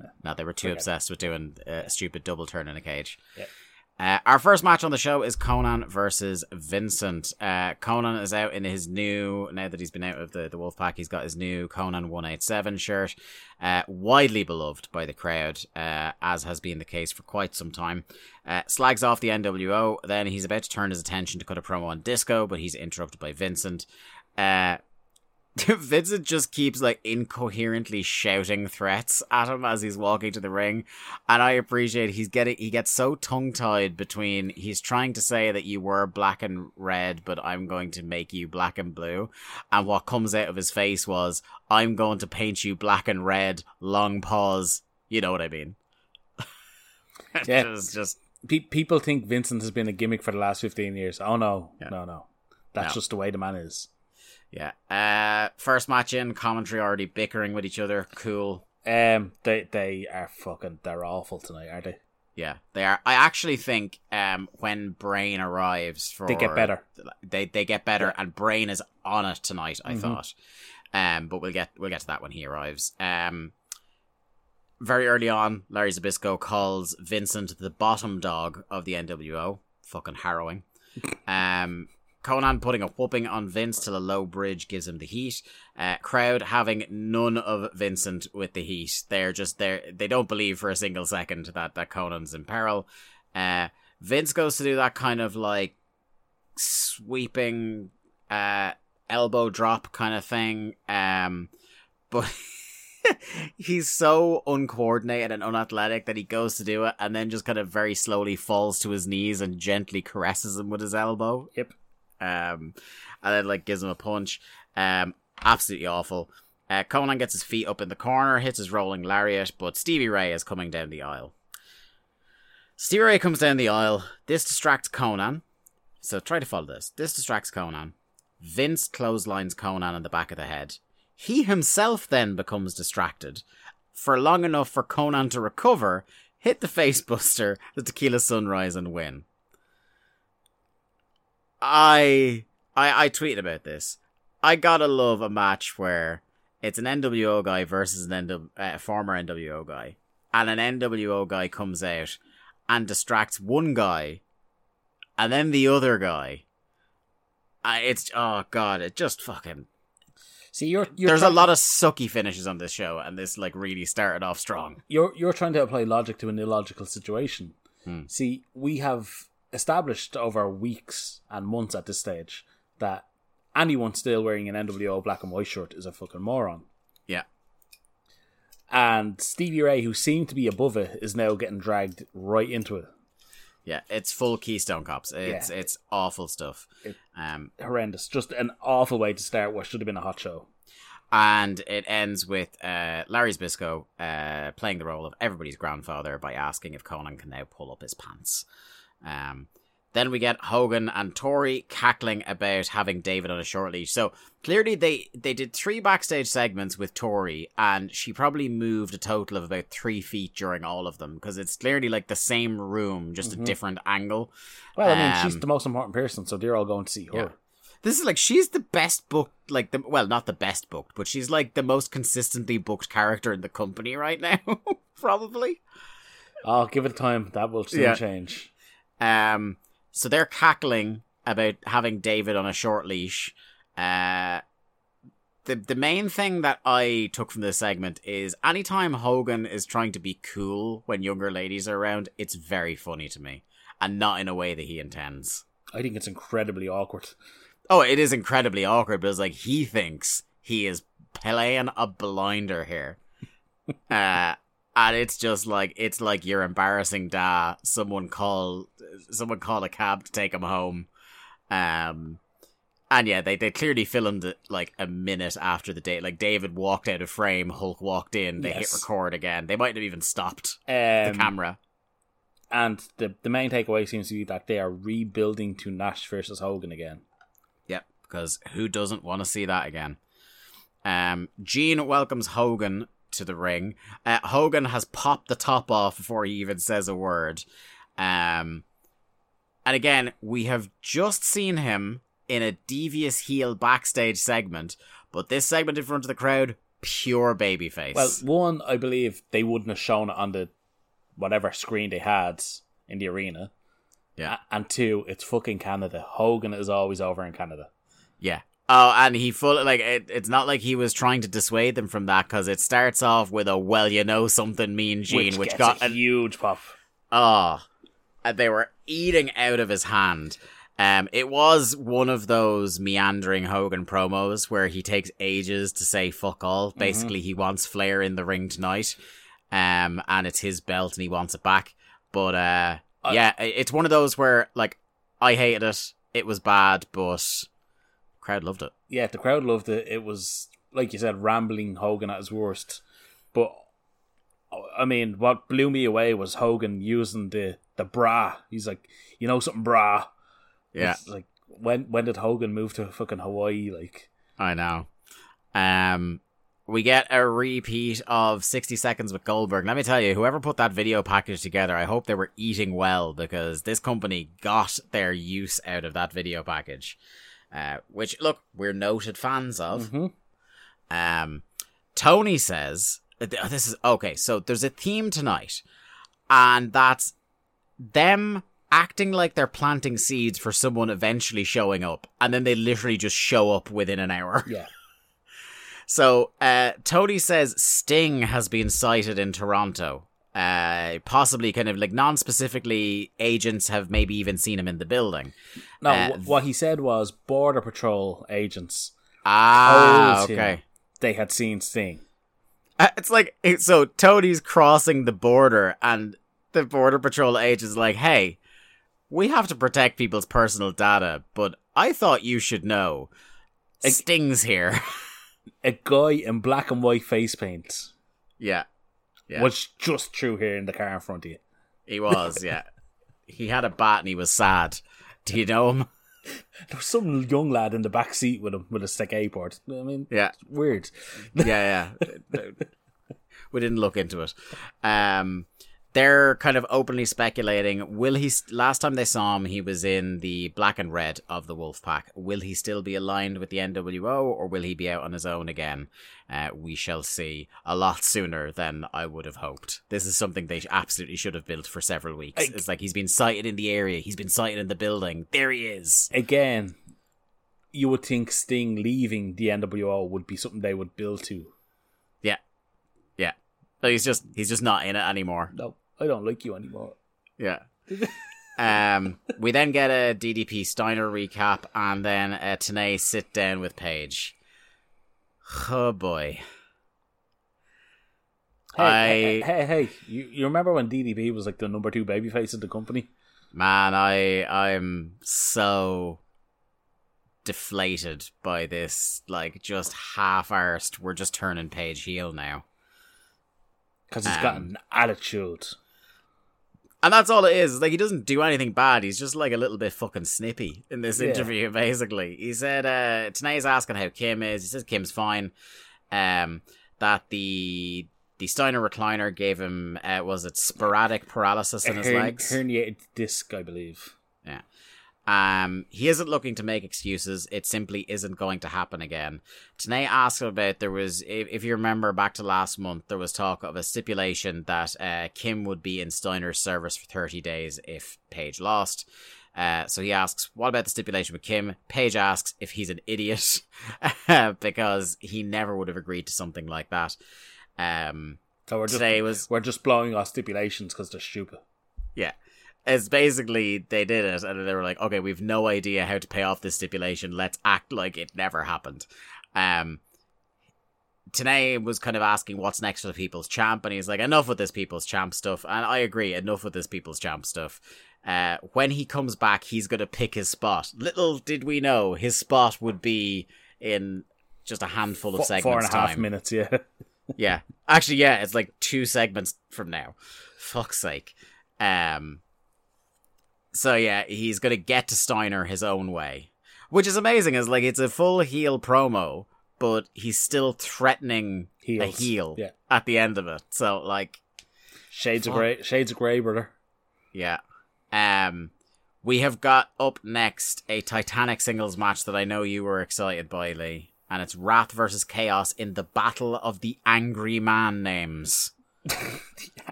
Yeah. No, they were too okay. obsessed with doing a stupid double turn in a cage. Yeah. Uh, our first match on the show is Conan versus Vincent. Uh, Conan is out in his new, now that he's been out of the, the Wolfpack, he's got his new Conan one eighty-seven shirt, uh, widely beloved by the crowd, uh, as has been the case for quite some time. Uh, slags off the N W O, then he's about to turn his attention to cut a promo on Disco, but he's interrupted by Vincent. Uh, Vincent just keeps like incoherently shouting threats at him as he's walking to the ring, and I appreciate he's getting he gets so tongue tied between he's trying to say that you were black and red, but I'm going to make you black and blue, and what comes out of his face was I'm going to paint you black and red. Long pause. You know what I mean? Yeah, just, just... Pe- people think Vincent has been a gimmick for the last fifteen years. Oh no, yeah. no, no, that's no. just the way the man is. Yeah. Uh, first match in, commentary already bickering with each other. Cool. Um, they they are fucking. They're awful tonight, aren't they? Yeah, they are. I actually think um, when Brain arrives, for they get better. They they get better, yeah. And Brain is on it tonight. I mm-hmm. thought. Um, but we'll get we'll get to that when he arrives. Um, very early on, Larry Zbyszko calls Vincent the bottom dog of the N W O. Fucking harrowing. um. Conan putting a whooping on Vince till a low bridge gives him the heat. Uh, crowd having none of Vincent with the heat. They're just there. They don't believe for a single second that, that Conan's in peril. Uh, Vince goes to do that kind of like sweeping uh, elbow drop kind of thing. Um, but he's so uncoordinated and unathletic that he goes to do it and then just kind of very slowly falls to his knees and gently caresses him with his elbow. Yep. Um, and then like gives him a punch. Um, absolutely awful. Uh, Conan gets his feet up in the corner, hits his rolling lariat, but Stevie Ray is coming down the aisle. Stevie Ray comes down the aisle. This distracts Conan. So try to follow this. This distracts Conan. Vince clotheslines Conan in the back of the head. He himself then becomes distracted for long enough for Conan to recover, hit the facebuster, the Tequila Sunrise, and win. I, I I tweeted about this. I gotta love a match where it's an N W O guy versus an N W, uh, former N W O guy, and an N W O guy comes out and distracts one guy, and then the other guy. I, it's oh god, it just fucking. See, you're, you're there's trying... a lot of sucky finishes on this show, and this like really started off strong. You're you're trying to apply logic to an illogical situation. Hmm. See, we have established over weeks and months at this stage that anyone still wearing an N W O black and white shirt is a fucking moron. Yeah. And Stevie Ray, who seemed to be above it, is now getting dragged right into it. Yeah, it's full Keystone Cops. It's yeah. it's awful stuff. It, um, horrendous. Just an awful way to start what should have been a hot show. And it ends with uh, Larry Zbyszko uh, playing the role of everybody's grandfather by asking if Conan can now pull up his pants. Um, then we get Hogan and Tori cackling about having David on a short leash. So clearly they, they did three backstage segments with Tori, and she probably moved a total of about three feet during all of them, because it's clearly like the same room, just mm-hmm. a different angle. Well, I mean, um, she's the most important person, so they're all going to see her. Yeah. This is like, she's the best booked, like, the well, not the best booked, but she's like the most consistently booked character in the company right now, probably. Oh, give it time. That will soon yeah. change. Um, so they're cackling about having David on a short leash. Uh, the the main thing that I took from this segment is anytime Hogan is trying to be cool when younger ladies are around, it's very funny to me, and not in a way that he intends. I think it's incredibly awkward. Oh, it is incredibly awkward, but it's like he thinks he is playing a blinder here. uh, and it's just like, it's like you're embarrassing da. Someone call, someone call a cab to take him home. Um, and yeah, they, they clearly filmed it like a minute after the date. Like David walked out of frame, Hulk walked in, they yes. hit record again. They might have even stopped um, the camera. And the, the main takeaway seems to be that they are rebuilding to Nash versus Hogan again. Because who doesn't want to see that again? Um, Gene welcomes Hogan to the ring. Uh, Hogan has popped the top off before he even says a word. Um, and again, we have just seen him in a devious heel backstage segment. But this segment in front of the crowd, pure babyface. Well, one, I believe they wouldn't have shown it on the whatever screen they had in the arena. Yeah. And two, it's fucking Canada. Hogan is always over in Canada. Yeah. Oh, and he full like it, it's not like he was trying to dissuade them from that, because it starts off with a well, you know something, Mean Gene, which, which got a an, huge pop. Oh, and they were eating out of his hand. Um, it was one of those meandering Hogan promos where he takes ages to say fuck all. Mm-hmm. Basically, he wants Flair in the ring tonight, um, and it's his belt and he wants it back. But uh, uh yeah, it's one of those where like I hated it. It was bad, but. Crowd loved it. Yeah, the crowd loved it. It was, like you said, rambling Hogan at his worst. But, I mean, what blew me away was Hogan using the, the bra. He's like, you know something, bra. Yeah. It's like, when when did Hogan move to fucking Hawaii? Like, I know. Um, we get a repeat of sixty seconds with Goldberg. Let me tell you, whoever put that video package together, I hope they were eating well, because this company got their use out of that video package. Uh, which, look, we're noted fans of. Mm-hmm. Um, Tony says, this is, okay, so there's a theme tonight, and that's them acting like they're planting seeds for someone eventually showing up, and then they literally just show up within an hour. Yeah. So, uh, Tony says Sting has been sighted in Toronto. Uh, possibly kind of like non-specifically, agents have maybe even seen him in the building. No, uh, w- what he said was Border Patrol agents. Ah, okay. They had seen Sting. Uh, it's like so. Tony's crossing the border, and the Border Patrol agent's like, "Hey, we have to protect people's personal data, but I thought you should know, a- Sting's here." A guy in black and white face paint. Yeah. Yeah. Was just true here in the car in front of you. He was, yeah. He had a bat and he was sad. Do you know him? There was some young lad in the back seat with him with a stick A-board. I mean, yeah, it's weird. Yeah, yeah. We didn't look into it. Um, they're kind of openly speculating. Will he? Last time they saw him, he was in the black and red of the Wolfpack. Will he still be aligned with the N W O, or will he be out on his own again? Uh, we shall see a lot sooner than I would have hoped. This is something they absolutely should have built for several weeks. I, it's like he's been sighted in the area. He's been sighted in the building. There he is. Again, you would think Sting leaving the N W O would be something they would build to. Yeah. Yeah. But he's just, he's just not in it anymore. No, I don't like you anymore. Yeah. um. We then get a D D P Steiner recap and then a Tenay sit down with Paige. Oh boy. Hey, I, hey, hey, hey, you, you remember when D D P was like the number two babyface in the company? Man, I, I'm so deflated by this, like, just half-arsed, we're just turning Paige heel now. Because he's um, got an attitude. And that's all it is. Like, he doesn't do anything bad. He's just, like, a little bit fucking snippy in this yeah. interview, basically. He said, uh, Tanae's asking how Kim is. He says Kim's fine. Um, that the... The Steiner recliner gave him, uh, was it sporadic paralysis in his Her- legs? Herniated disc, I believe. Yeah. Um, he isn't looking to make excuses. It simply isn't going to happen again. Tanae asked about, there was, if, if you remember back to last month, there was talk of a stipulation that uh, Kim would be in Steiner's service for thirty days if Paige lost. Uh, so he asks, what about the stipulation with Kim? Paige asks if he's an idiot because he never would have agreed to something like that. Um, so we're just, was, we're just blowing our stipulations because they're stupid. Yeah. It's basically, they did it and they were like, okay, we've no idea how to pay off this stipulation. Let's act like it never happened. Um, Tanae was kind of asking what's next for the People's Champ, and he's like, enough with this People's Champ stuff. And I agree, enough with this People's Champ stuff. Uh, when he comes back, he's going to pick his spot. Little did we know, his spot would be in just a handful of segments. Four and a half time. minutes, yeah. Yeah. Actually, yeah, it's like two segments from now. Fuck's sake. Um, so, yeah, he's going to get to Steiner his own way. Which is amazing. It's like, it's a full heel promo, but he's still threatening Heels. a heel yeah. at the end of it. So, like... Shades fuck. of Grey, Shades of Grey, brother. Yeah. Um, we have got up next a Titanic singles match that I know you were excited by, Lee. And it's Wrath versus Chaos in the Battle of the Angry Man Names. The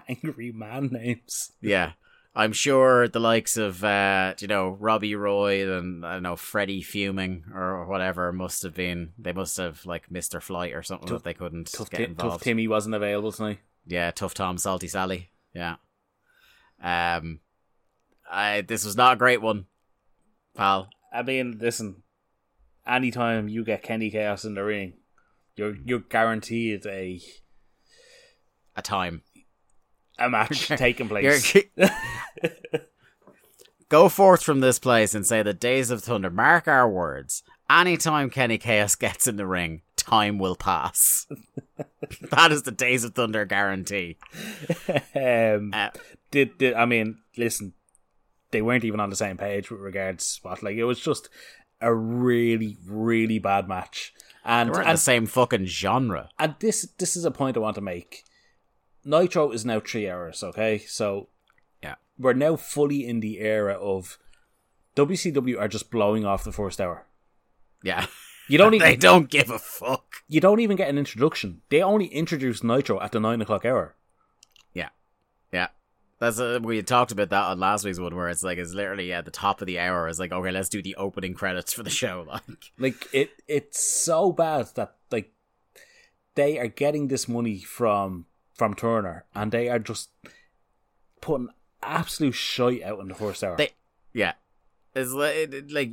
Angry Man Names. Yeah. I'm sure the likes of, uh, you know, Robbie Roy and, I don't know, Freddie Fuming or whatever must have been, they must have, like, missed their flight or something tough, that they couldn't tough get involved. T- tough Timmy wasn't available tonight. Yeah, Tough Tom, Salty Sally. Yeah. Um, I, this was not a great one, pal. I mean, listen... Anytime you get Kenny Chaos in the ring, you're you're guaranteed a a time, a match taking place. Go forth from this place and say the days of thunder. Mark our words. Anytime Kenny Chaos gets in the ring, time will pass. That is the days of thunder guarantee. Um, uh, did, did I mean? Listen, they weren't even on the same page with regards to spot. Like, it was just. A really, really bad match. And, We're in and, the same fucking genre. And this this is a point I want to make. Nitro is now three hours, okay? So yeah, we're now fully in the era of W C W are just blowing off the first hour. Yeah. You don't even, they don't give a fuck. You don't even get an introduction. They only introduce Nitro at the nine o'clock hour. Yeah. Yeah. That's a, we talked about that on last week's one, where it's like it's literally at the top of the hour. It's like, okay, let's do the opening credits for the show. Like, like it, it's so bad that like they are getting this money from from Turner, and they are just putting absolute shite out in the first hour. They, yeah, it's like it, like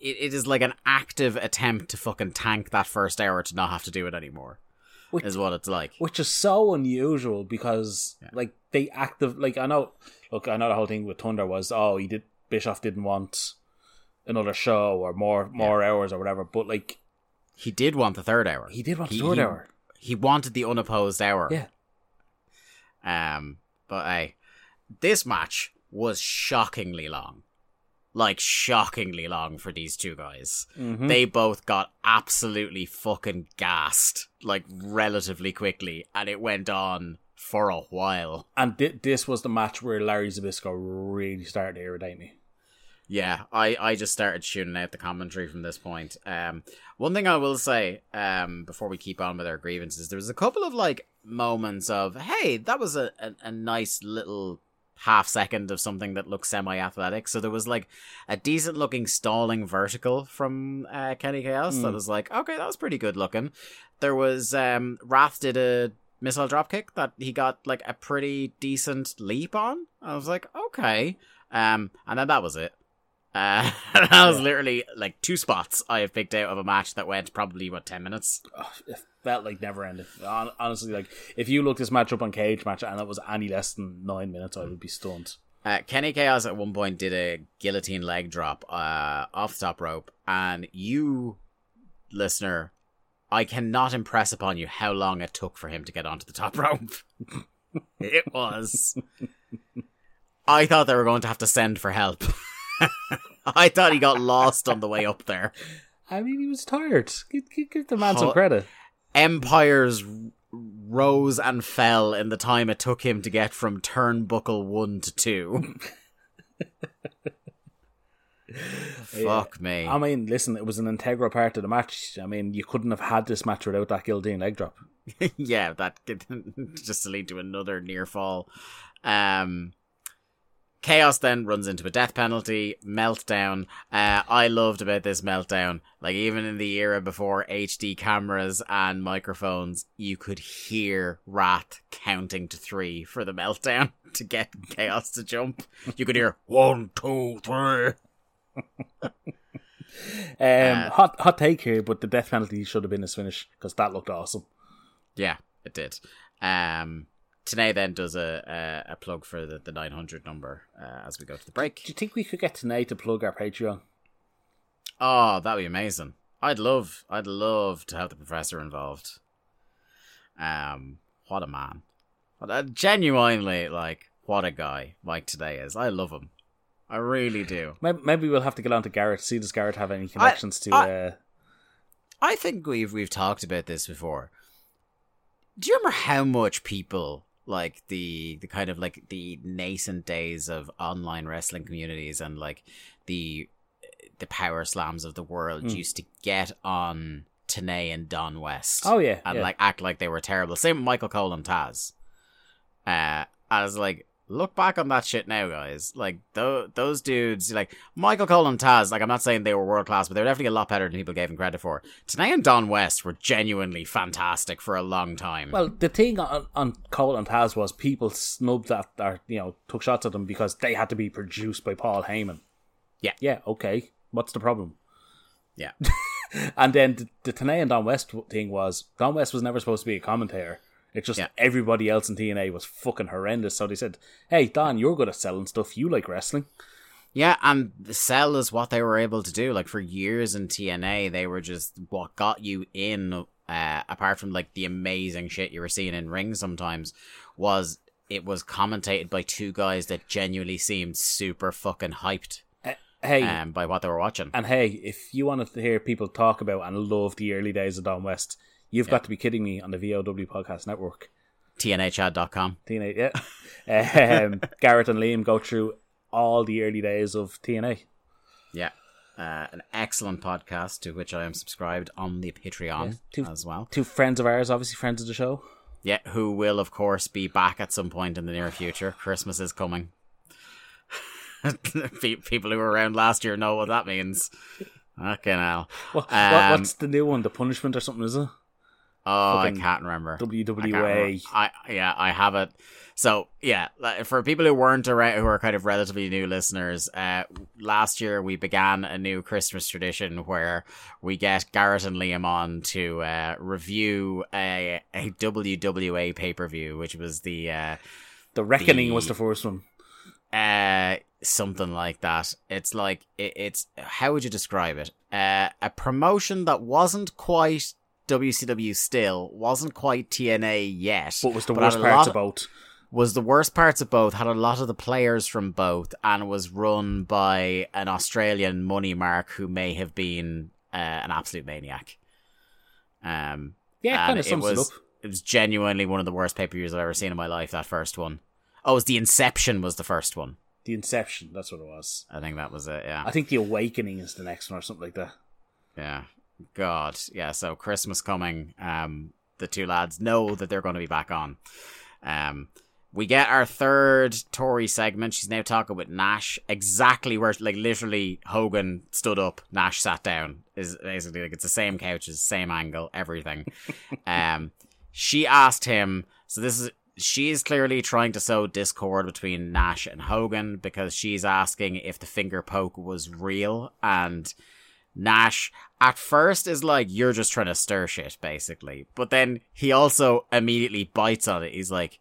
it, it is like an active attempt to fucking tank that first hour to not have to do it anymore. Which, is what it's like. Which is so unusual because, yeah. like, they active... Like, I know... Look, I know the whole thing with Thunder was, oh, he did... Bischoff didn't want another show or more more yeah. hours or whatever, but, like... He did want the third hour. He did want the he, third he, hour. He wanted the unopposed hour. Yeah. Um, but, hey, this match was shockingly long. Like, shockingly long for these two guys. Mm-hmm. They both got absolutely fucking gassed, like, relatively quickly, and it went on for a while. And th- this was the match where Larry Zbyszko really started to irritate me. Yeah, I, I just started tuning out the commentary from this point. Um, one thing I will say, um, before we keep on with our grievances, there was a couple of, like, moments of, hey, that was a, a, a nice little... half second of something that looks semi-athletic. So there was like a decent looking stalling vertical from uh, Kenny Chaos mm. that was like, okay, that was pretty good looking. There was um, Wrath did a missile dropkick that he got like a pretty decent leap on. I was like, okay, um, and then that was it. Uh, and that was literally like two spots I have picked out of a match that went probably what ten minutes. Oh, that like never ended. Honestly, like if you looked this match up on Cage Match and it was any less than nine minutes, I would be stunned. Uh, Kenny Chaos at one point did a guillotine leg drop uh, off the top rope, and you, listener, I cannot impress upon you how long it took for him to get onto the top rope. It was. I thought they were going to have to send for help. I thought he got lost on the way up there. I mean, he was tired. Give, give, give the man Ho- some credit. Empires rose and fell in the time it took him to get from turnbuckle one to two. Fuck yeah. me. I mean, listen, it was an integral part of the match. I mean, you couldn't have had this match without that guillotine leg drop. Yeah, that could just lead to another near fall. Um... Chaos then runs into a death penalty, meltdown. Uh, I loved about this meltdown. Like, even in the era before H D cameras and microphones, you could hear Wrath counting to three for the meltdown to get Chaos to jump. You could hear one, two, three. um, uh, hot, hot take here, but the death penalty should have been his finish because that looked awesome. Yeah, it did. Um... Tanay then does a, a a plug for the, the nine hundred number uh, as we go to the break. Do you think we could get Tanay to plug our Patreon? Oh, that would be amazing. I'd love, I'd love to have the Professor involved. Um, what a man! What a, genuinely, like, what a guy Mike Tanay is. I love him. I really do. Maybe we'll have to get on to Garrett. See, does Garrett have any connections I, to? I, uh... I think we've we've talked about this before. Do you remember how much people? Like the the kind of like the nascent days of online wrestling communities and like the the power slams of the world mm. used to get on Tanay and Don West. Oh yeah, and yeah. like act like they were terrible. Same with Michael Cole and Taz. Uh, I was like, look back on that shit now, guys. Like th- those dudes, like Michael Cole and Taz. Like I'm not saying they were world class, but they were definitely a lot better than people gave them credit for. Tanay and Don West were genuinely fantastic for a long time. Well, the thing on, on Cole and Taz was people snubbed that, or you know, took shots at them because they had to be produced by Paul Heyman. Yeah, yeah, okay. What's the problem? Yeah. And then the, the Tanay and Don West thing was Don West was never supposed to be a commentator. It's just yeah. everybody else in T N A was fucking horrendous. So they said, hey, Don, you're good at selling stuff. You like wrestling. Yeah, and the sell is what they were able to do. Like, for years in T N A, they were just what got you in, uh, apart from, like, the amazing shit you were seeing in rings sometimes, was it was commentated by two guys that genuinely seemed super fucking hyped. Hey, um, by what they were watching. And, hey, if you want to hear people talk about and love the early days of Don West... You've yeah. got to be kidding me on the V O W Podcast Network. T N A Chad dot com. T N A, yeah. um, Garrett and Liam go through all the early days of T N A. Yeah. Uh, an excellent podcast to which I am subscribed on the Patreon yeah. two, as well. Two friends of ours, obviously friends of the show. Yeah, who will, of course, be back at some point in the near future. Christmas is coming. People who were around last year know what that means. Fucking hell. What, um, what, what's the new one? The Punishment or something, is it? Oh, I can't remember. W W A. I, can't remember. I yeah, I have it. So yeah, for people who weren't around, who are kind of relatively new listeners, uh, last year we began a new Christmas tradition where we get Garrett and Liam on to uh, review a, a W W A pay per view, which was the uh, the Reckoning the, was the first one. Uh, something like that. It's like it, it's how would you describe it? Uh, a promotion that wasn't quite. W C W still wasn't quite T N A yet, but was the but worst parts of both. Was the worst parts of both had a lot of the players from both, and was run by an Australian money mark who may have been uh, an absolute maniac. Um, yeah, kind of sums it up. It was genuinely one of the worst pay per views I've ever seen in my life. That first one. Oh, it was the Inception was the first one. The Inception, that's what it was. I think that was it. Yeah, I think the Awakening is the next one or something like that. Yeah. God, yeah, so Christmas coming, um, the two lads know that they're going to be back on. Um, we get our third Tory segment. She's now talking with Nash, exactly where, like, literally Hogan stood up, Nash sat down. Is basically, like, it's the same couches, same angle, everything. um, she asked him, so this is, she's clearly trying to sow discord between Nash and Hogan because she's asking if the finger poke was real, and Nash at first is like, you're just trying to stir shit, basically. But then he also immediately bites on it. He's like,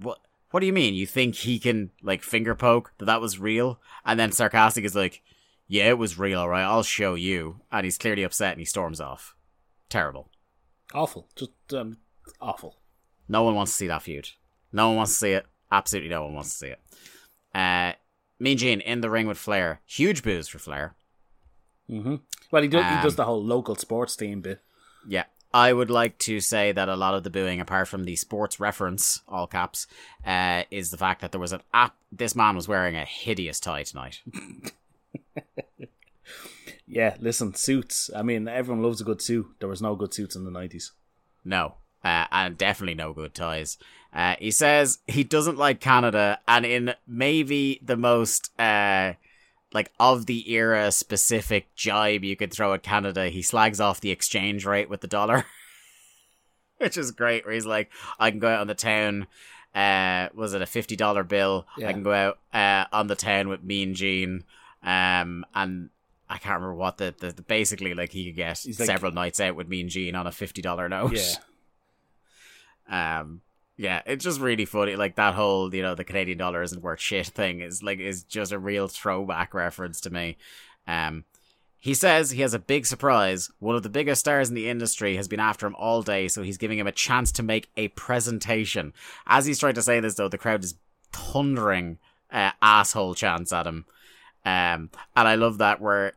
what What do you mean? You think he can, like, finger poke? That that was real? And then Sarcastic is like, yeah, it was real, alright, I'll show you. And he's clearly upset and he storms off. Terrible. Awful. Just, um, awful. No one wants to see that feud. No one wants to see it. Absolutely no one wants to see it. Uh, Mean Gene in the ring with Flair. Huge booze for Flair. Mm-hmm. Well, he does, um, he does the whole local sports team bit. Yeah. I would like to say that a lot of the booing, apart from the sports reference, all caps, uh, is the fact that there was an app. This man was wearing a hideous tie tonight. Yeah, listen, suits. I mean, everyone loves a good suit. There was no good suits in the nineties. No, uh, and definitely no good ties. Uh, he says he doesn't like Canada, and in maybe the most... Uh, like, of the era specific jibe you could throw at Canada, he slags off the exchange rate with the dollar, which is great, where he's like, I can go out on the town, uh, was it a fifty dollar bill? Yeah. I can go out uh, on the town with Mean Gene, um, and I can't remember what the, the, the basically, like, he could get he's several like, nights out with Mean Gene on a fifty dollar note. Yeah. Um... Yeah, it's just really funny. Like, that whole, you know, the Canadian dollar isn't worth shit thing is like is just a real throwback reference to me. Um, he says he has a big surprise. One of the biggest stars in the industry has been after him all day, so he's giving him a chance to make a presentation. As he's trying to say this, though, the crowd is thundering uh, asshole chants at him. Um, and I love that where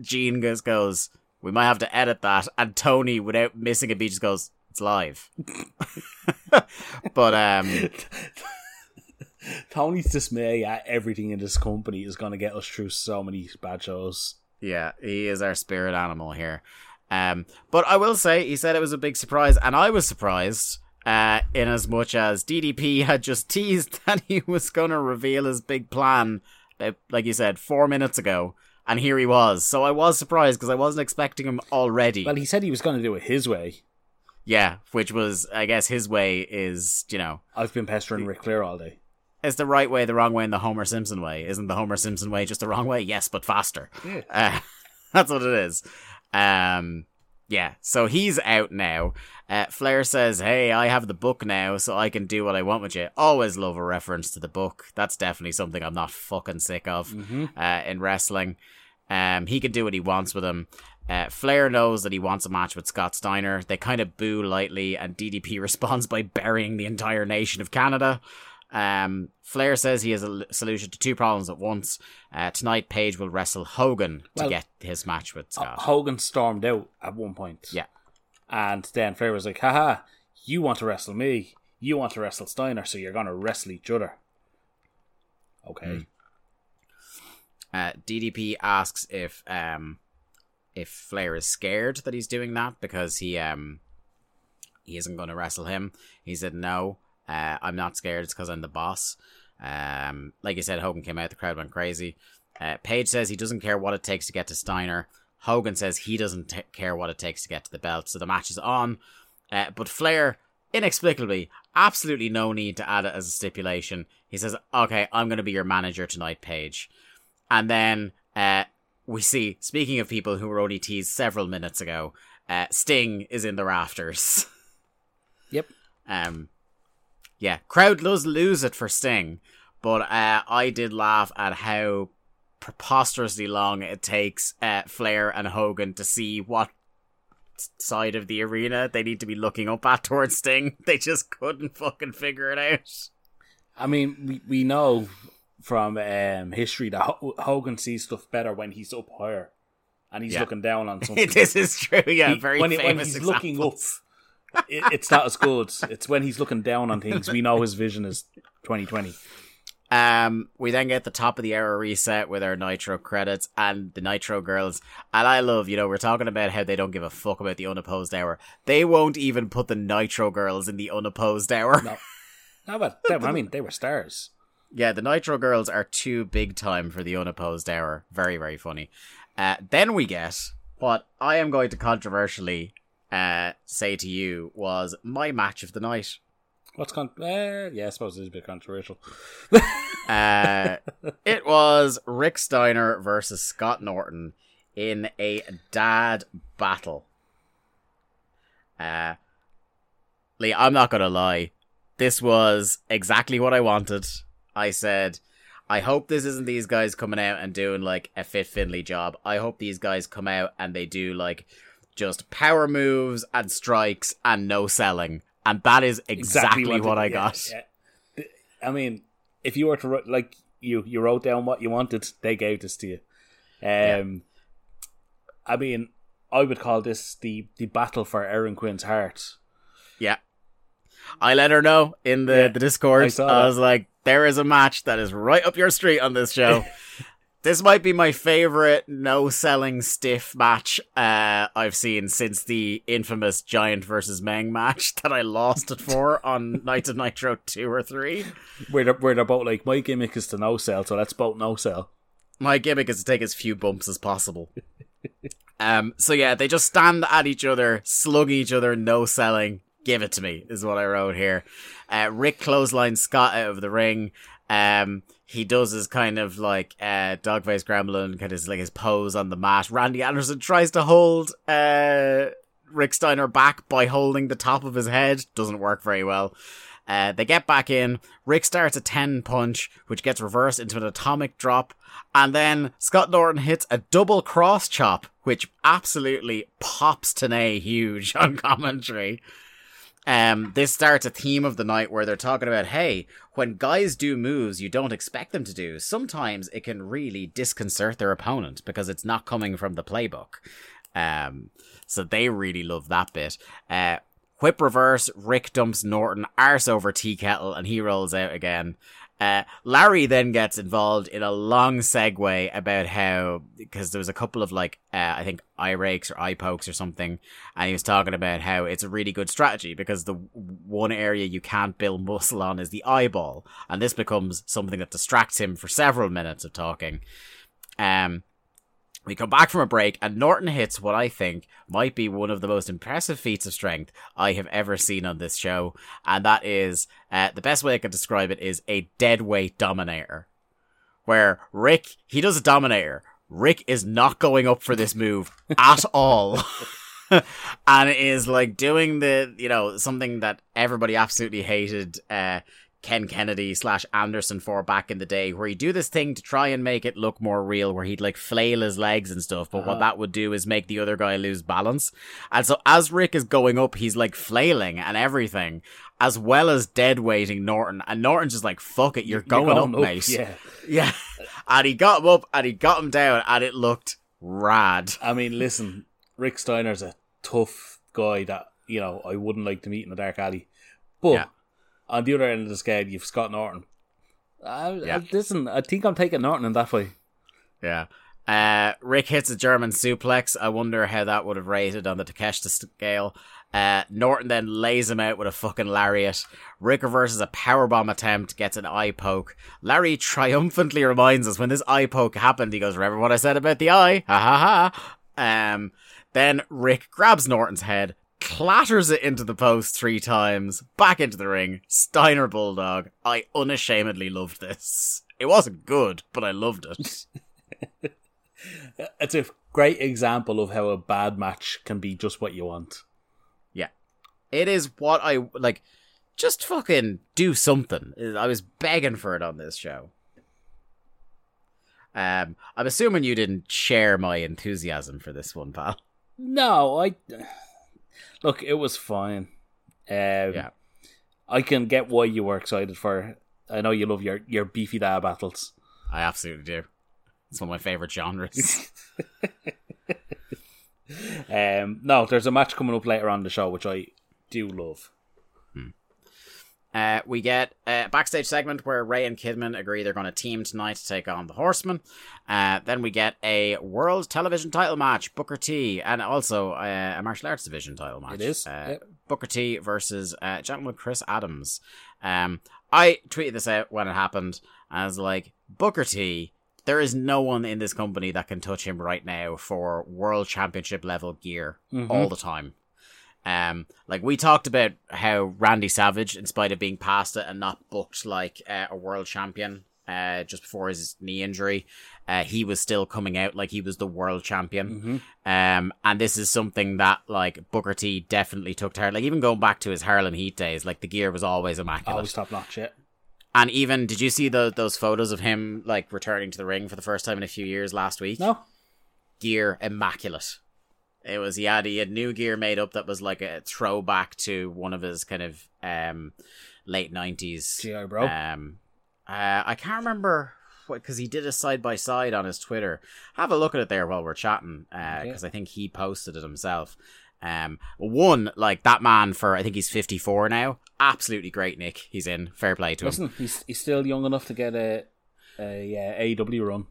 Gene just goes, we might have to edit that. And Tony, without missing a beat, just goes, it's live. But um Tony's dismay at everything in this company is going to get us through so many bad shows. Yeah, he is our spirit animal here. Um but I will say he said it was a big surprise, and I was surprised uh in as much as D D P had just teased that he was going to reveal his big plan, like you said, four minutes ago. And here he was. So I was surprised because I wasn't expecting him already. Well, he said he was going to do it his way. Yeah, which was, I guess, his way is, you know... I've been pestering Ric Flair all day. It's the right way, the wrong way, and the Homer Simpson way. Isn't the Homer Simpson way just the wrong way? Yes, but faster. Yeah. Uh, that's what it is. Um, yeah, so he's out now. Uh, Flair says, hey, I have the book now, so I can do what I want with you. Always love a reference to the book. That's definitely something I'm not fucking sick of mm-hmm. uh, in wrestling. Um, he can do what he wants with him. Uh, Flair knows that he wants a match with Scott Steiner. They kind of boo lightly, and D D P responds by burying the entire nation of Canada. Um, Flair says he has a l- solution to two problems at once. Uh, tonight, Paige will wrestle Hogan to well, get his match with Scott. Uh, Hogan stormed out at one point. Yeah. And then Flair was like, haha, you want to wrestle me. You want to wrestle Steiner, so you're going to wrestle each other. Okay. Mm. Uh, D D P asks if... Um, If Flair is scared that he's doing that because he um he isn't going to wrestle him. He said, no, uh, I'm not scared. It's because I'm the boss. Um, Like you said, Hogan came out. The crowd went crazy. Uh, Paige says he doesn't care what it takes to get to Steiner. Hogan says he doesn't t- care what it takes to get to the belt. So the match is on. Uh, but Flair, inexplicably, absolutely no need to add it as a stipulation. He says, okay, I'm going to be your manager tonight, Paige. And then... uh. We see, speaking of people who were only teased several minutes ago, uh, Sting is in the rafters. Yep. Um, yeah, crowd does lose it for Sting, but uh, I did laugh at how preposterously long it takes uh, Flair and Hogan to see what side of the arena they need to be looking up at towards Sting. They just couldn't fucking figure it out. I mean, we, we know... From um, history, that H- Hogan sees stuff better when he's up higher, and he's yeah. looking down on something. This is true. Yeah, he, very when famous. It, when he's examples. looking up, it, it's not as good. It's when he's looking down on things. We know his vision is twenty twenty. Um, we then get the top of the hour reset with our Nitro credits and the Nitro girls. And I love, you know, we're talking about how they don't give a fuck about the unopposed hour. They won't even put the Nitro girls in the unopposed hour. No, no, but they, I mean, they were stars. Yeah, the Nitro girls are too big time for the unopposed hour. Very, very funny. Uh, then we get what I am going to controversially uh, say to you was my match of the night. What's con? Uh, yeah, I suppose it's a bit controversial. uh, it was Rick Steiner versus Scott Norton in a dad battle. Uh, Lee, I'm not going to lie. This was exactly what I wanted. I said, I hope this isn't these guys coming out and doing, like, a Fit Finlay job. I hope these guys come out and they do, like, just power moves and strikes and no selling. And that is exactly, exactly what, what I yeah, got. Yeah. I mean, if you were to, like, you, you wrote down what you wanted, they gave this to you. Um, yeah. I mean, I would call this the, the battle for Erin Quinn's heart. Yeah. I let her know in the, yeah, the Discord. I, I was like, there is a match that is right up your street on this show. This might be my favorite no-selling stiff match uh, I've seen since the infamous Giant versus Meng match that I lost it for on Nights of Nitro two or three. Where they're, where they're both like, my gimmick is to no-sell, so let's both no-sell. My gimmick is to take as few bumps as possible. um. So yeah, they just stand at each other, slug each other, no-selling. Give it to me, is what I wrote here. Uh, Rick clotheslines Scott out of the ring. Um, he does his kind of like uh, dogface gremlin, kind of like his pose on the mat. Randy Anderson tries to hold uh, Rick Steiner back by holding the top of his head. Doesn't work very well. Uh, they get back in. Rick starts a ten punch, which gets reversed into an atomic drop. And then Scott Norton hits a double cross chop, which absolutely pops Tenay huge on commentary. Um, this starts a theme of the night where they're talking about, hey, when guys do moves you don't expect them to do, sometimes it can really disconcert their opponent because it's not coming from the playbook. Um, so they really love that bit. Uh, whip reverse, Rick dumps Norton arse over tea kettle and he rolls out again. Uh, Larry then gets involved in a long segue about how, because there was a couple of like uh, I think eye rakes or eye pokes or something, and he was talking about how it's a really good strategy because the one area you can't build muscle on is the eyeball, and this becomes something that distracts him for several minutes of talking. Um, we come back from a break and Norton hits what I think might be one of the most impressive feats of strength I have ever seen on this show. And that is, uh, the best way I can describe it is a deadweight dominator. Where Rick, he does a dominator. Rick is not going up for this move at all. And is like doing the, you know, something that everybody absolutely hated, uh, Ken Kennedy slash Anderson for back in the day, where he'd do this thing to try and make it look more real, where he'd like flail his legs and stuff, but uh-huh. what that would do is make the other guy lose balance. And so as Rick is going up, he's like flailing and everything, as well as dead weighting Norton, and Norton's just like, fuck it, you're going, you're going up, up mate. Yeah. yeah. And he got him up and he got him down and it looked rad. I mean, listen, Rick Steiner's a tough guy that, you know, I wouldn't like to meet in a dark alley. But yeah. On the other end of the scale, you've Scott Norton. Uh, yeah. Listen, I think I'm taking Norton in that way. Yeah. Uh, Rick hits a German suplex. I wonder how that would have rated on the Takeshita scale. Uh, Norton then lays him out with a fucking lariat. Rick reverses a powerbomb attempt, gets an eye poke. Larry triumphantly reminds us when this eye poke happened, he goes, remember what I said about the eye? Ha ha ha. Um, then Rick grabs Norton's head, clatters it into the post three times, back into the ring, Steiner Bulldog. I unashamedly loved this. It wasn't good, but I loved it. It's a great example of how a bad match can be just what you want. Yeah. It is what I, like, just fucking do something. I was begging for it on this show. Um, I'm assuming you didn't share my enthusiasm for this one, pal. No, I... Look, it was fine. Um, yeah. I can get why you were excited for it. I know you love your, your beefy dad battles. I absolutely do. It's one of my favourite genres. um, no, there's a match coming up later on the show, which I do love. Hmm. Uh, we get a backstage segment where Ray and Kidman agree they're going to team tonight to take on the Horsemen. Uh, then we get a world television title match, Booker T, and also uh, a martial arts division title match. It is. Uh, yep. Booker T versus uh, Gentleman Chris Adams. Um, I tweeted this out when it happened. I was like, Booker T, there is no one in this company that can touch him right now for world championship level gear mm-hmm. all the time. Um, like we talked about how Randy Savage, in spite of being past it and not booked like uh, a world champion, uh, just before his knee injury, uh, he was still coming out like he was the world champion. Mm-hmm. Um, and this is something that, like, Booker T definitely took to heart. Like, even going back to his Harlem Heat days, like, the gear was always immaculate. Always top-notch, yeah. And even, did you see the, those photos of him, like, returning to the ring for the first time in a few years last week? No. Gear immaculate. It was, he had, he had new gear made up that was like a throwback to one of his kind of um, late nineties. G I Bro. Um, uh, I can't remember, because he did a side-by-side on his Twitter. Have a look at it there while we're chatting, because uh, okay. I think he posted it himself. Um, one, like, that man for, I think he's fifty-four now. Absolutely great, Nick. He's in. Fair play to him. Listen, he's, he's still young enough to get a, a yeah, A E W run.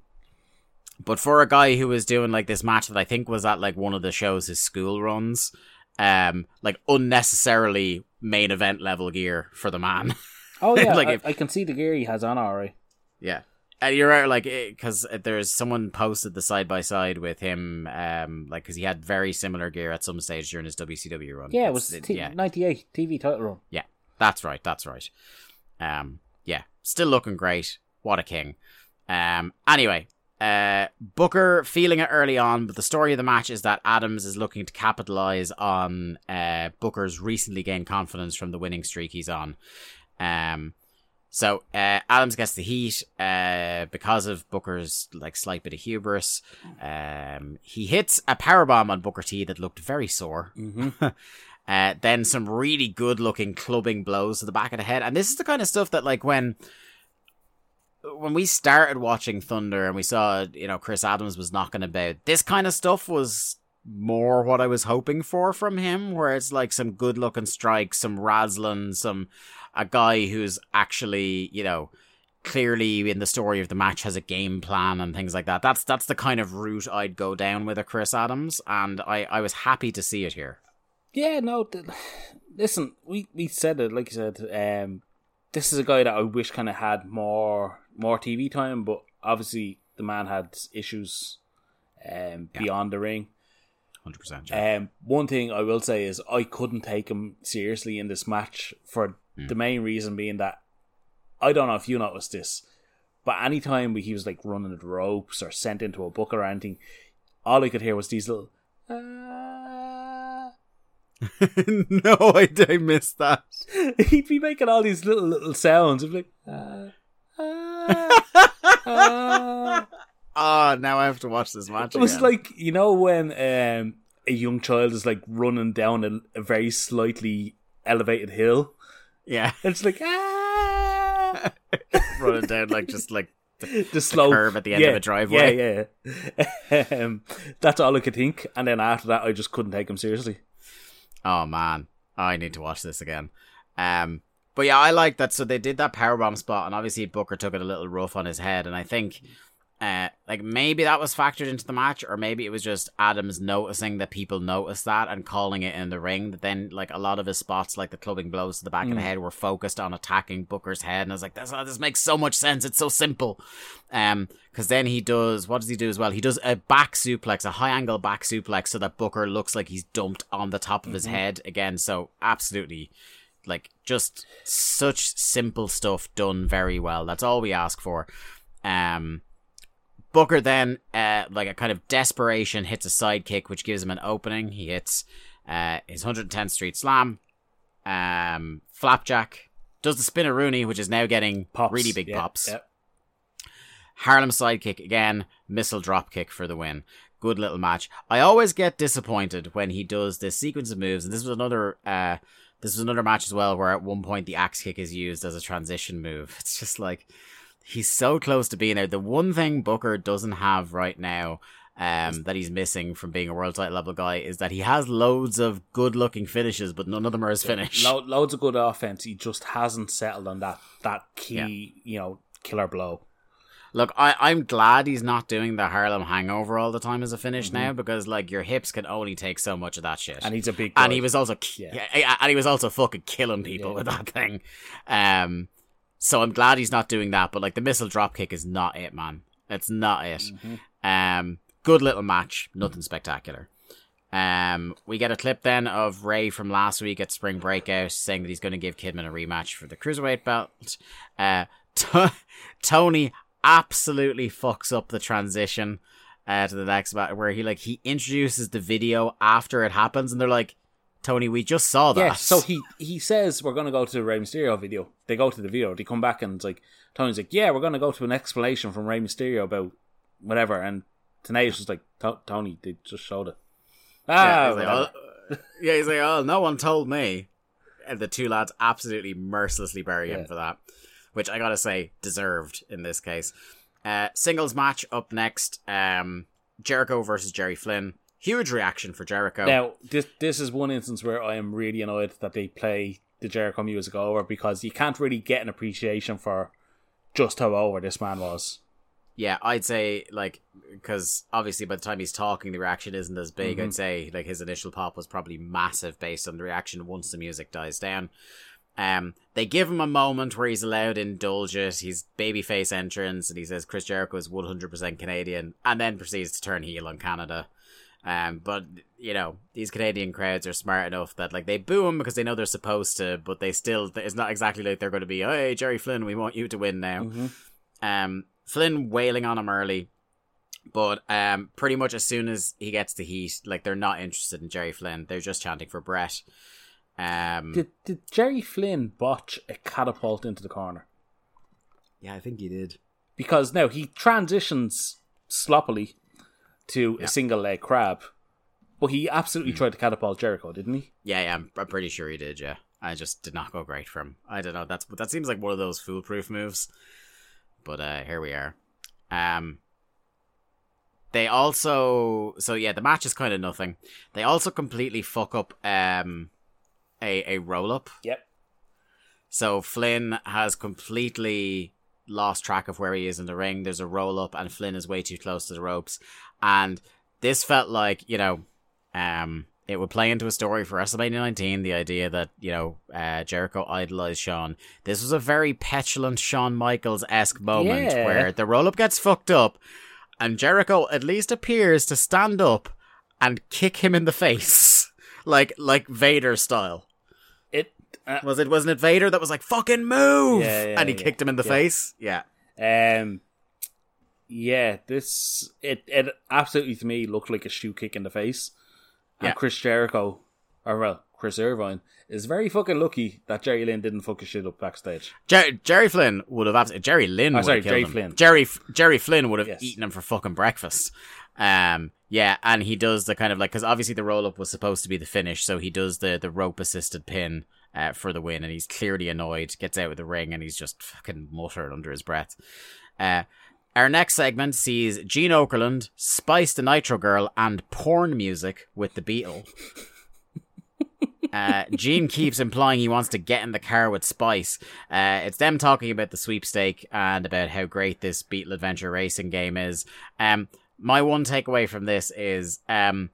But for a guy who was doing, like, this match that I think was at, like, one of the shows, his school runs, um, like, unnecessarily main event level gear for the man. Oh, yeah. Like I, if, I can see the gear he has on, alright. Yeah. And you're right, like, because there's someone posted the side-by-side with him, um, like, because he had very similar gear at some stage during his W C W run. Yeah, it was it, t- yeah. ninety-eight T V title run. Yeah, that's right, that's right. Um, yeah, still looking great. What a king. Um, anyway... Uh, Booker feeling it early on, but the story of the match is that Adams is looking to capitalize on uh, Booker's recently gained confidence from the winning streak he's on. Um, so uh, Adams gets the heat uh, because of Booker's like slight bit of hubris. Um, he hits a powerbomb on Booker T that looked very sore. Mm-hmm. uh, then some really good-looking clubbing blows to the back of the head, and this is the kind of stuff that like when. When we started watching Thunder and we saw, you know, Chris Adams was knocking about, this kind of stuff was more what I was hoping for from him, where it's like some good looking strikes, some razzling, some, a guy who's actually, you know, clearly in the story of the match has a game plan and things like that. That's, that's the kind of route I'd go down with a Chris Adams. And I, I was happy to see it here. Yeah, no, th- listen, we, we said it, like you said, um, this is a guy that I wish kind of had more more T V time, but obviously the man had issues um, yeah. beyond the ring. one hundred percent. Yeah. Um, one thing I will say is I couldn't take him seriously in this match for mm. the main reason being that, I don't know if you noticed this, but anytime he was like running the ropes or sent into a book or anything, all I could hear was these little... Uh... no, I, I missed that. He'd be making all these little, little sounds. I'd be like... Uh... Ah, oh, now I have to watch this match. It was again. Like, you know when um, a young child is like running down a, a very slightly elevated hill. Yeah, it's like ah, running down like just like the, the slow the curve at the end yeah, of a driveway. Yeah, yeah. um, that's all I could think, and then after that, I just couldn't take him seriously. Oh man, I need to watch this again. Um. But yeah, I like that. So they did that powerbomb spot, and obviously Booker took it a little rough on his head. And I think, uh, like maybe that was factored into the match, or maybe it was just Adams noticing that people noticed that and calling it in the ring. That then, like a lot of his spots, like the clubbing blows to the back mm. of the head, were focused on attacking Booker's head. And I was like, this, this makes so much sense. It's so simple. Um, because then he does what does he do as well? He does a back suplex, a high angle back suplex, so that Booker looks like he's dumped on the top of mm-hmm. his head again. So absolutely. Like, just such simple stuff done very well. That's all we ask for. Um, Booker then, uh, like a kind of desperation, hits a sidekick, which gives him an opening. He hits uh, his one hundred tenth Street Slam, um, Flapjack, does the Spinaroonie, which is now getting pops. really big yeah, pops. Yeah. Harlem sidekick again, missile dropkick for the win. Good little match. I always get disappointed when he does this sequence of moves, and this was another... Uh, This is another match as well where at one point the axe kick is used as a transition move. It's just like, he's so close to being there. The one thing Booker doesn't have right now um, that he's missing from being a world title level guy is that he has loads of good looking finishes, but none of them are his finish. Lo- loads of good offense. He just hasn't settled on that, that key, yeah. you know, killer blow. Look, I, I'm glad he's not doing the Harlem Hangover all the time as a finish mm-hmm. now, because like your hips can only take so much of that shit. And he's a big guy. And he was also yeah. yeah, and he was also fucking killing people yeah. with that thing. Um, so I'm glad he's not doing that. But like the missile drop kick is not it, man. It's not it. Mm-hmm. Um, good little match, nothing mm-hmm. spectacular. Um, we get a clip then of Ray from last week at Spring Breakout saying that he's going to give Kidman a rematch for the Cruiserweight belt. Uh, T- Tony absolutely fucks up the transition uh, to the next battle, where he like he introduces the video after it happens, and they're like, Tony, we just saw that. Yeah, so he, he says, we're going to go to the Rey Mysterio video. They go to the video. They come back and it's like, Tony's like, yeah, we're going to go to an explanation from Rey Mysterio about whatever. And Tenacious was like, Tony, they just showed it. Ah, yeah, he's like, oh, yeah, he's like, oh, no one told me. And the two lads absolutely mercilessly bury him yeah. for that. Which I got to say, deserved in this case. Uh, singles match up next. Um, Jericho versus Jerry Flynn. Huge reaction for Jericho. Now, this this is one instance where I am really annoyed that they play the Jericho music over, because you can't really get an appreciation for just how over this man was. Yeah, I'd say, like, because obviously by the time he's talking, the reaction isn't as big. Mm-hmm. I'd say, like, his initial pop was probably massive based on the reaction once the music dies down. Um, they give him a moment where he's allowed to indulge it. His babyface entrance, and he says Chris Jericho is one hundred percent Canadian, and then proceeds to turn heel on Canada. Um, but, you know, these Canadian crowds are smart enough that, like, they boo him because they know they're supposed to, but they still, it's not exactly like they're going to be, hey, Jerry Flynn, we want you to win now. Mm-hmm. Um, Flynn wailing on him early, but um, pretty much as soon as he gets the heat, like, they're not interested in Jerry Flynn. They're just chanting for Brett. Um, did, did Jerry Flynn botch a catapult into the corner? Yeah, I think he did. Because now he transitions sloppily to yeah. a single leg crab, but he absolutely mm. tried to catapult Jericho, didn't he? Yeah, yeah, I'm, I'm pretty sure he did. Yeah, I just did not go great for him. I don't know. That's that seems like one of those foolproof moves. But uh, here we are. Um, they also so yeah, the match is kind of nothing. They also completely fuck up um a a roll up. Yep. So Flynn has completely lost track of where he is in the ring. There's a roll up, and Flynn is way too close to the ropes. And this felt like, you know, um, it would play into a story for WrestleMania nineteen, the idea that, you know, uh, Jericho idolized Shawn. This was a very petulant Shawn Michaels-esque moment yeah. where the roll-up gets fucked up and Jericho at least appears to stand up and kick him in the face, like like Vader style. It uh, was it wasn't it Vader that was like, fucking move, yeah, yeah, and he yeah, kicked him in the yeah. face. Yeah. Um. Yeah, this it, it absolutely to me looked like a shoe kick in the face. And yeah. Chris Jericho, or well, Chris Irvine, is very fucking lucky that Jerry Lynn didn't fuck his shit up backstage. Jer- Jerry Flynn would have absolutely Jerry Lynn. Oh, would sorry, have killed Jerry him. Flynn. Jerry Jerry Flynn would have yes. eaten him for fucking breakfast. Um, yeah, and he does the kind of like, because obviously the roll up was supposed to be the finish, so he does the the rope assisted pin uh, for the win, and he's clearly annoyed. Gets out of the ring, and he's just fucking muttered under his breath. Uh. Our next segment sees Gene Okerlund, Spice the Nitro Girl, and porn music with the Beatle. uh, Gene keeps implying he wants to get in the car with Spice. Uh, it's them talking about the sweepstake and about how great this Beatle Adventure racing game is. Um, my one takeaway from this is, um,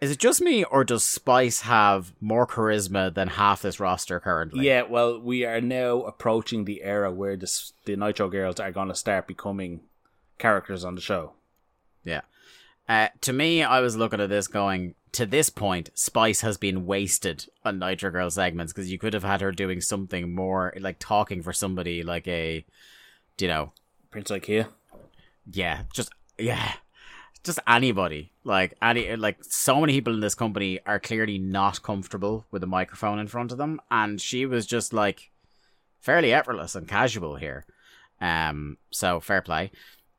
is it just me, or does Spice have more charisma than half this roster currently? Yeah, well, we are now approaching the era where this, the Nitro Girls are going to start becoming characters on the show. Yeah. Uh, to me, I was looking at this going, to this point, Spice has been wasted on Nitro Girl segments, because you could have had her doing something more, like talking for somebody like a, you know... Prince Ikea? Yeah, just, yeah. Just anybody. Like, any, like so many people in this company are clearly not comfortable with a microphone in front of them, and she was just, like, fairly effortless and casual here. Um, so, fair play.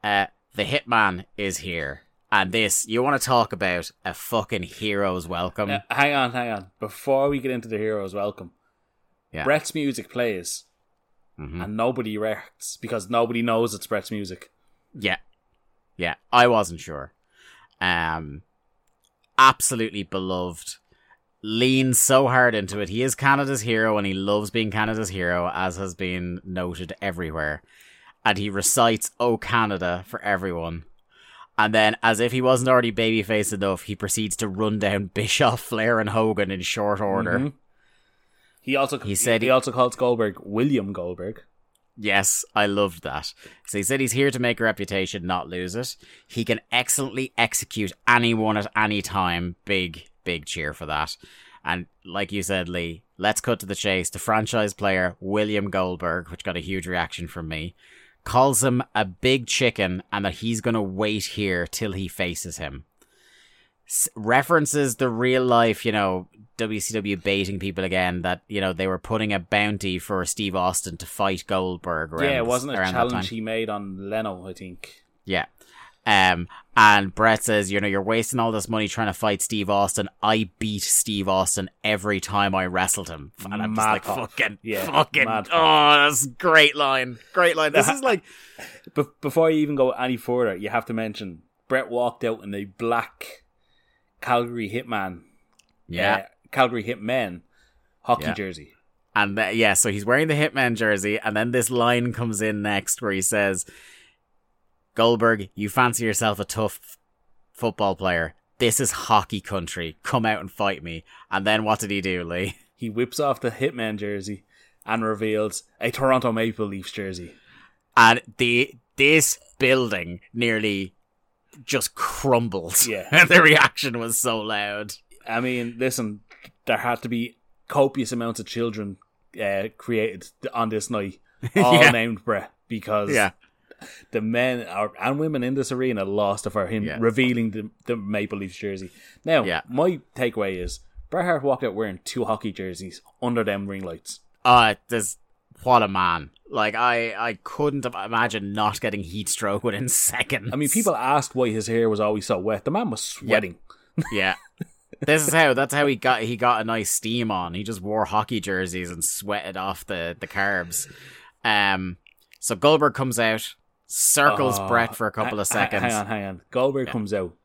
Uh, the Hitman is here, and this, you want to talk about a fucking hero's welcome. Now, hang on, hang on. Before we get into the hero's welcome, yeah. Brett's music plays, mm-hmm. and nobody reacts because nobody knows it's Brett's music. Yeah, yeah. I wasn't sure. Um, absolutely beloved. Leans so hard into it. He is Canada's hero, and he loves being Canada's hero, as has been noted everywhere. And he recites "Oh Canada" for everyone. And then, as if he wasn't already babyface enough, he proceeds to run down Bischoff, Flair, and Hogan in short order. Mm-hmm. He also he said he, he also calls Goldberg William Goldberg. Yes, I loved that. So he said he's here to make a reputation, not lose it. He can excellently execute anyone at any time. Big, big cheer for that. And like you said, Lee, let's cut to the chase. The franchise player, William Goldberg, which got a huge reaction from me, calls him a big chicken and that he's going to wait here till he faces him. S- references the real life, you know, W C W baiting people again, that, you know, they were putting a bounty for Steve Austin to fight Goldberg. Around, yeah, it wasn't a challenge he made on Leno, I think. Yeah. Um, and Brett says, you know, you're wasting all this money trying to fight Steve Austin. I beat Steve Austin every time I wrestled him. And I'm mad just like, pop. fucking, yeah, fucking, oh, that's a great line. Great line. This is like... Be- before you even go any further, you have to mention, Brett walked out in a black Calgary Hitman. Yeah. Uh, Calgary Hitmen hockey yeah. jersey. And th- yeah, so he's wearing the Hitman jersey. And then this line comes in next where he says... Goldberg, you fancy yourself a tough f- football player. This is hockey country. Come out and fight me. And then what did he do, Lee? He whips off the Hitman jersey and reveals a Toronto Maple Leafs jersey. And the this building nearly just crumbled. Yeah. The reaction was so loud. I mean, listen, there had to be copious amounts of children uh, created on this night, all yeah. named Brett, because... Yeah. The men are, and women in this arena lost for him yeah. revealing the, the Maple Leafs jersey. Now, yeah. my takeaway is Bret Hart walked out wearing two hockey jerseys under them ring lights. Uh, this, what a man. Like, I, I couldn't imagine not getting heat stroke within seconds. I mean, people asked why his hair was always so wet. The man was sweating. Yeah. yeah. This is how, that's how he got he got a nice steam on. He just wore hockey jerseys and sweated off the, the carbs. Um, so Goldberg comes out. Circles oh, Brett for a couple of seconds. Hang on, hang on. Goldberg yeah. comes out.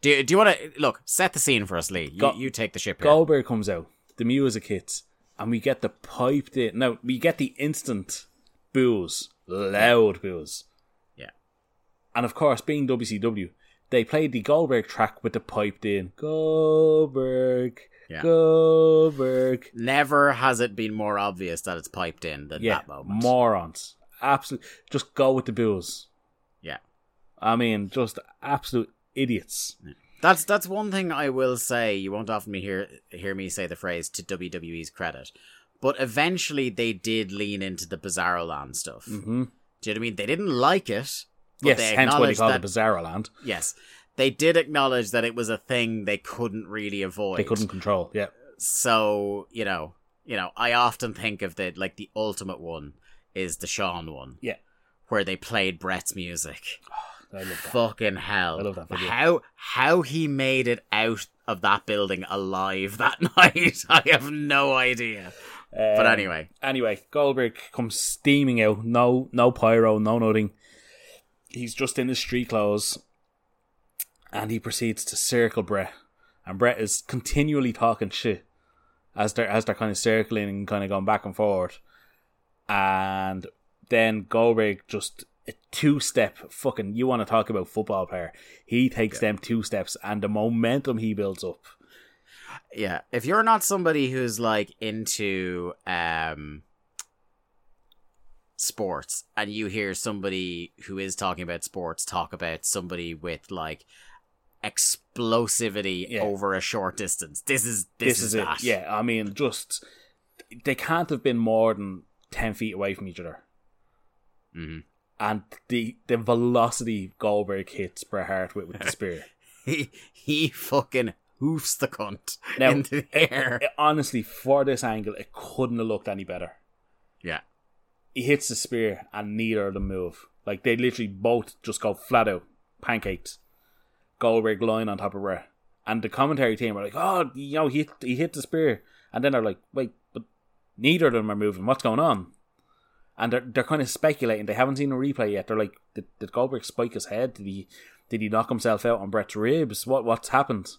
Do, do you want to... Look, set the scene for us, Lee. You, Go- you take the ship here. Goldberg comes out. The music hits. And we get the piped in... No, we get the instant booze. Loud booze. Yeah. And of course, being W C W, they played the Goldberg track with the piped in. Goldberg... Yeah. Goldberg... Never has it been more obvious that it's piped in than yeah, that moment. Morons. Absolutely, just go with the booze. Yeah, I mean, just absolute idiots. Yeah. That's that's one thing I will say. You won't often hear hear me say the phrase to W W E's credit, but eventually they did lean into the Bizarro Land stuff. Mm-hmm. Do you know what I mean? They didn't like it. But yes, they hence why they call it Bizarro Land. Yes, they did acknowledge that it was a thing they couldn't really avoid. They couldn't control. Yeah. So you know, you know, I often think of the like the ultimate one. Is the Shawn one. Yeah. Where they played Brett's music. Oh, I love that. Fucking hell. I love that video. How, how he made it out of that building alive that night, I have no idea. Um, but anyway. Anyway, Goldberg comes steaming out. No no pyro, no nothing. He's just in his street clothes. And he proceeds to circle Brett. And Brett is continually talking shit as they're, as they're kind of circling and kind of going back and forth. And then Goldberg just a two-step fucking, you want to talk about football player. He takes yeah. them two steps and the momentum he builds up. Yeah. If you're not somebody who's like into um, sports and you hear somebody who is talking about sports talk about somebody with like explosivity yeah. over a short distance. This is this, this is, is that. It. Yeah. I mean, just they can't have been more than ten feet away from each other. Mm-hmm. And the the velocity Goldberg hits Bret Hart with, with the spear. he he fucking hoofs the cunt now, into the air. It, it, honestly, for this angle, it couldn't have looked any better. Yeah. He hits the spear and neither of them move. Like, they literally both just go flat out. Pancakes. Goldberg lying on top of Bret. And the commentary team are like, oh, you know, he, he hit the spear. And then they're like, wait, but neither of them are moving. What's going on? And they're they're kind of speculating. They haven't seen a replay yet. They're like, did, did Goldberg spike his head? Did he did he knock himself out on Brett's ribs? What what's happened?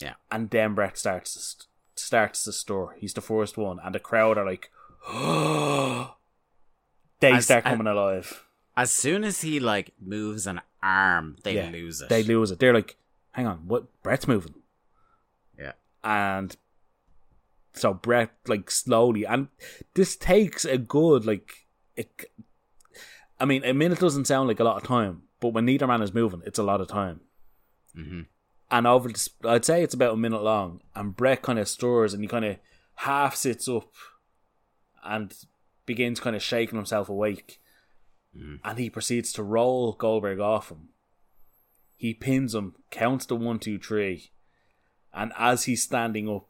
Yeah. And then Brett starts starts the stir. He's the first one, and the crowd are like, oh! They as, start coming as, alive. As soon as he like moves an arm, they yeah, lose it. They lose it. They're like, hang on, what? Brett's moving. Yeah. And. So Brett, like, slowly, and this takes a good, like, it, I mean, a minute doesn't sound like a lot of time, but when neither man is moving, it's a lot of time. Mm-hmm. and over the, I'd say it's about a minute long, and Brett kind of stirs and he kind of half sits up and begins kind of shaking himself awake, mm. and he proceeds to roll Goldberg off him. He pins him, counts the one, two, three, and as he's standing up,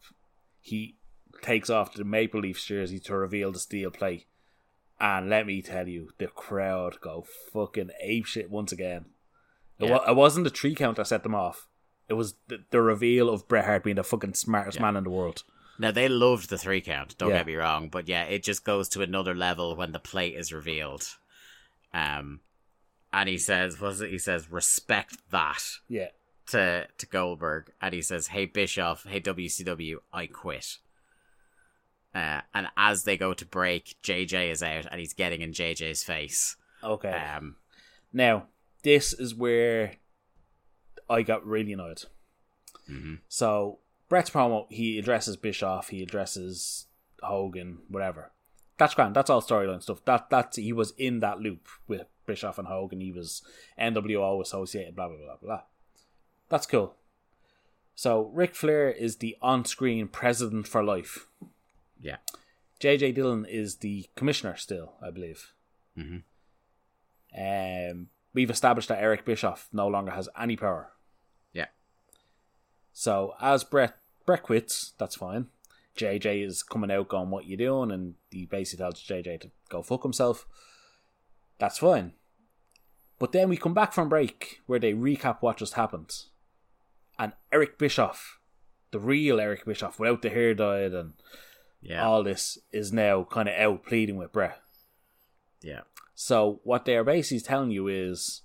he takes off the Maple Leaf jersey to reveal the steel plate. And let me tell you, the crowd go fucking apeshit once again. It, yeah. wa- it wasn't the three count that set them off. It was the, the reveal of Bret Hart being the fucking smartest yeah. man in the world. Now, they loved the three count, don't yeah. get me wrong. But yeah, it just goes to another level when the plate is revealed. Um, And he says, what is it? He says, respect that. Yeah. To, to Goldberg. And he says, hey, Bischoff, hey, W C W, I quit. Uh, and as they go to break, J J is out and he's getting in J J's face. Okay. Um, now, this is where I got really annoyed. Mm-hmm. So, Brett's promo, he addresses Bischoff, he addresses Hogan, whatever. That's grand. That's all storyline stuff. That that's He was in that loop with Bischoff and Hogan. He was N W O associated, blah, blah, blah, blah. That's cool. So, Ric Flair is the on-screen president for life. Yeah. J J Dillon is the commissioner still, I believe. Mm-hmm. Um, we've established that Eric Bischoff no longer has any power. Yeah. So as Brett, Brett quits, that's fine. J J is coming out going, what you doing? And he basically tells J J to go fuck himself. That's fine. But then we come back from break where they recap what just happened. And Eric Bischoff, the real Eric Bischoff, without the hair dyed and... Yeah. All this is now kind of out pleading with Brett. Yeah. So what they're basically telling you is,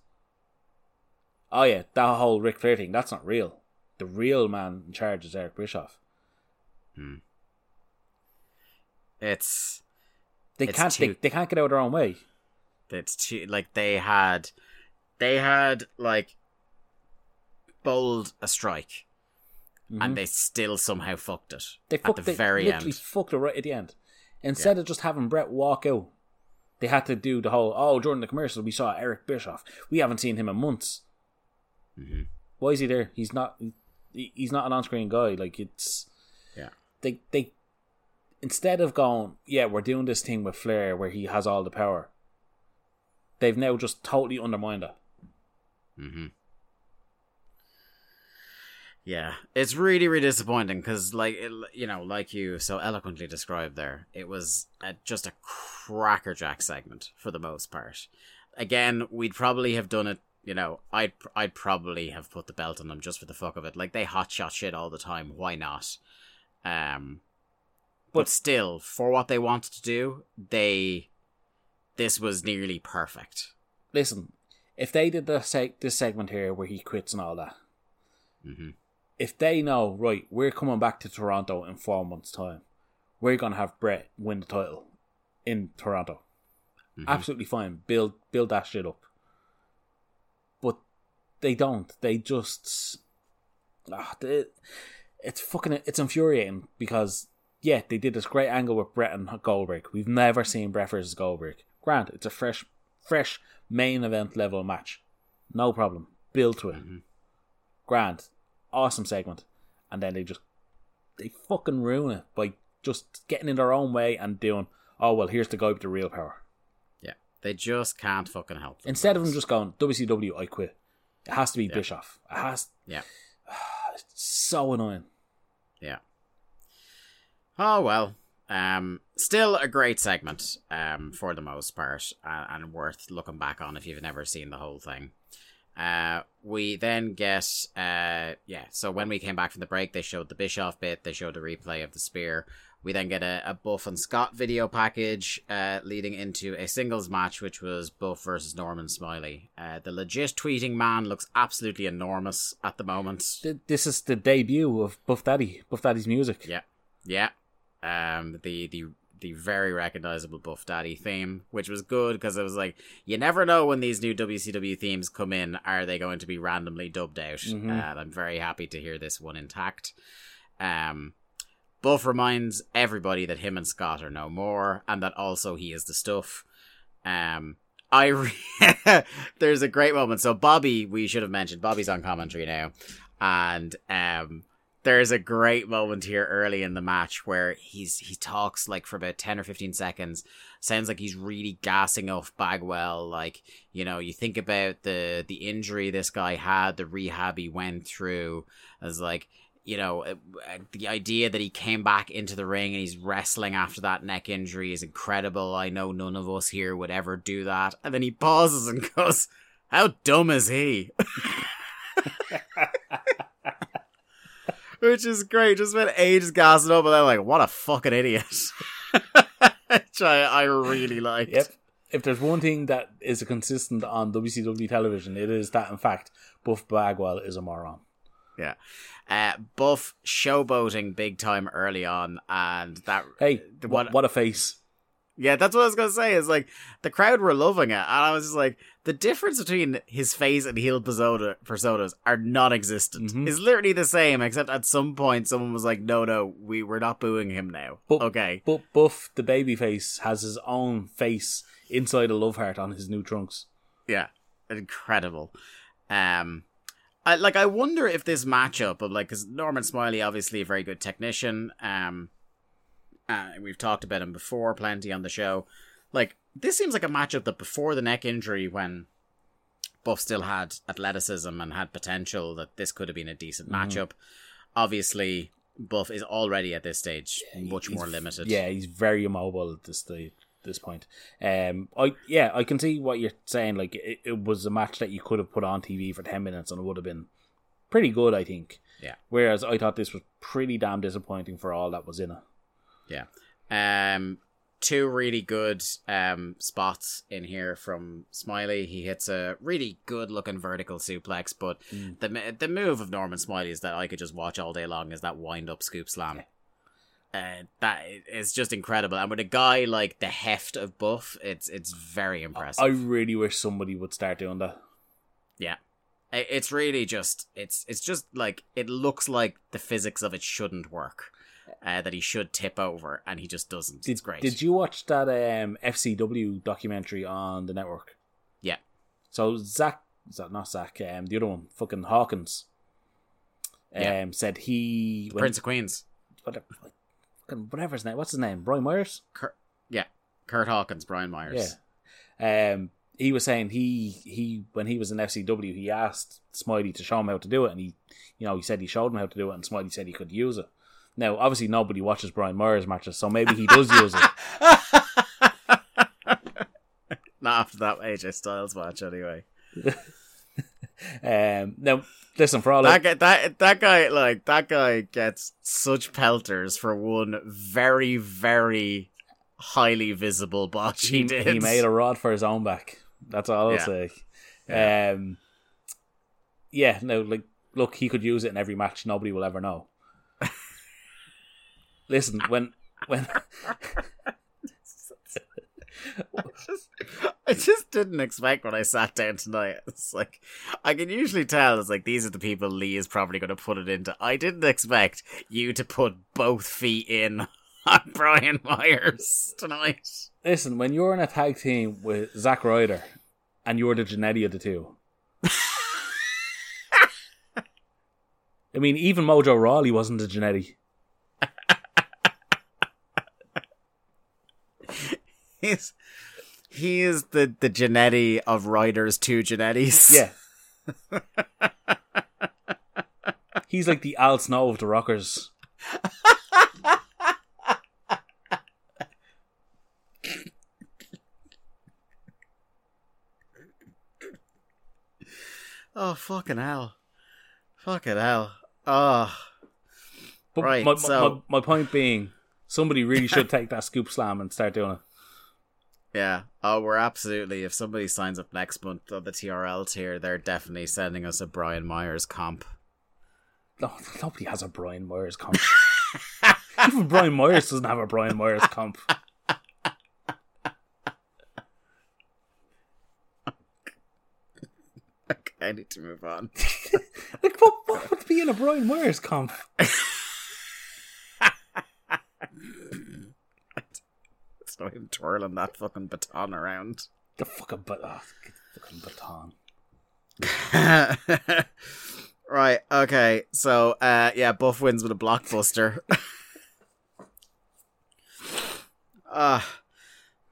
oh yeah, that whole Ric Flair thing, that's not real. The real man in charge is Eric Bischoff. Hmm. It's they it's can't too, they, they can't get out of their own way. It's too like they had they had like bowled a strike. Mm-hmm. And they still somehow fucked it. They fucked, at the they very literally end. Literally fucked it right at the end. Instead yeah. of just having Brett walk out, they had to do the whole, oh, during the commercial we saw Eric Bischoff. We haven't seen him in months. Mm-hmm. Why is he there? He's not He's not an on-screen guy. Like, it's... Yeah. They, they... Instead of going, yeah, we're doing this thing with Flair where he has all the power, they've now just totally undermined it. Mm-hmm. Yeah, it's really, really disappointing because, like, it, you know, like you so eloquently described there, it was a, just a crackerjack segment for the most part. Again, we'd probably have done it, you know, I'd I'd probably have put the belt on them just for the fuck of it. Like, they hotshot shit all the time, why not? Um, but, but still, for what they wanted to do, they this was nearly perfect. Listen, if they did the seg- this segment here where he quits and all that... Mm-hmm. If they know, right, we're coming back to Toronto in four months' time, we're going to have Brett win the title in Toronto. Mm-hmm. Absolutely fine. Build build that shit up. But they don't. They just... Ah, they, it's fucking... It's infuriating because, yeah, they did this great angle with Brett and Goldberg. We've never seen Brett versus Goldberg. Grant, it's a fresh, fresh main event level match. No problem. Build to it. Mm-hmm. Grant. Awesome segment, and then they just they fucking ruin it by just getting in their own way and doing, oh well, here's the guy with the real power. Yeah, they just can't fucking help them. Instead of them just going W C W, I quit. It has to be yeah. Bischoff. It has. Yeah. It's so annoying. Yeah. Oh well. Um, still a great segment. Um, for the most part, and, and worth looking back on if you've never seen the whole thing. Uh, we then get, uh, yeah, so when we came back from the break, they showed the Bischoff bit, they showed a replay of the spear. We then get a, a Buff and Scott video package, uh, leading into a singles match, which was Buff versus Norman Smiley. Uh, the legit tweeting man looks absolutely enormous at the moment. This is the debut of Buff Daddy, Buff Daddy's music. Yeah, yeah. Um, the, the, the very recognizable Buff Daddy theme, which was good because it was like, you never know when these new W C W themes come in, are they going to be randomly dubbed out? Mm-hmm. Uh, and I'm very happy to hear this one intact. Um, Buff reminds everybody that him and Scott are no more, and that also he is the stuff. Um, I re- There's a great moment. So Bobby, we should have mentioned, Bobby's on commentary now. And um, there's a great moment here early in the match where he's he talks like for about ten or fifteen seconds. Sounds like he's really gassing off Bagwell. Like, you know, you think about the the injury this guy had, the rehab he went through, as like, you know, the idea that he came back into the ring and he's wrestling after that neck injury is incredible. I know none of us here would ever do that. And then he pauses and goes, how dumb is he? Which is great. Just spent ages gassing up and then like, what a fucking idiot. Which I, I really liked. Yep. If there's one thing that is consistent on W C W television, it is that, in fact, Buff Bagwell is a moron. Yeah. Uh, Buff showboating big time early on, and that hey, the one, what a face! Yeah, that's what I was gonna say. Is like the crowd were loving it, and I was just like, the difference between his face and heel persona, personas are non-existent. Mm-hmm. It's literally the same, except at some point someone was like, "No, no, we were not booing him now." But, okay, but Buff, the babyface, has his own face inside a love heart on his new trunks. Yeah, incredible. Um. I, like, I wonder if this matchup of, like, because Norman Smiley, obviously a very good technician. Um, uh, we've talked about him before plenty on the show. Like, this seems like a matchup that before the neck injury, when Buff still had athleticism and had potential, that this could have been a decent mm-hmm. matchup. Obviously, Buff is already at this stage much he's, more limited. Yeah, he's very immobile at this stage. This point, um, I yeah, I can see what you're saying. Like it, it was a match that you could have put on T V for ten minutes and it would have been pretty good, I think. Yeah. Whereas I thought this was pretty damn disappointing for all that was in it. Yeah. Um, two really good um spots in here from Smiley. He hits a really good looking vertical suplex, but mm. the the move of Norman Smiley is that I could just watch all day long is that wind up scoop slam. Yeah. Uh, that is just incredible, and with a guy like the heft of Buff, it's it's very impressive. I really wish somebody would start doing that. Yeah, it's really just it's it's just like it looks like the physics of it shouldn't work. Uh, that he should tip over, and he just doesn't. Did, it's great. Did you watch that um, F C W documentary on the network? Yeah. So Zach, is that not Zach? Um, the other one, fucking Hawkins. Um, yeah. Said he the Prince of Queens. Whatever. Whatever his name, what's his name? Brian Myers? Kurt, yeah, Kurt Hawkins, Brian Myers. Yeah, um, he was saying he he when he was in F C W, he asked Smiley to show him how to do it, and he, you know, he said he showed him how to do it, and Smiley said he could use it. Now, obviously, nobody watches Brian Myers matches, so maybe he does use it. Not after that A J Styles match, anyway. Um, now listen, for all that guy, that that guy like that guy gets such pelters for one very very highly visible botch he, he did. He made a rod for his own back. That's all I'll yeah. say. Yeah. Um, yeah, no, like look, he could use it in every match. Nobody will ever know. Listen, when when. I just, I just didn't expect when I sat down tonight. It's like I can usually tell. It's like these are the people Lee is probably going to put it into. I didn't expect you to put both feet in on Brian Myers tonight. Listen, when you're in a tag team with Zack Ryder and you're the Jannetty of the two, I mean, even Mojo Rawley wasn't a Jannetty. He's, he is the, the Jannetty of Ryder's two Jannetties. Yeah. He's like the Al Snow of the Rockers. Oh, fucking hell. Fucking hell. Oh. But right, my, so... my, my point being, somebody really should take that scoop slam and start doing it. Yeah. Oh, we're absolutely. If somebody signs up next month on the T R L tier, they're definitely sending us a Brian Myers comp. No, nobody has a Brian Myers comp. Even Brian Myers doesn't have a Brian Myers comp. Okay, I need to move on. Like, what, what would be in a Brian Myers comp? So I'm twirling that fucking baton around. The fucking, ba- oh, the fucking baton. Right, okay. So, uh, yeah, Buff wins with a blockbuster. uh,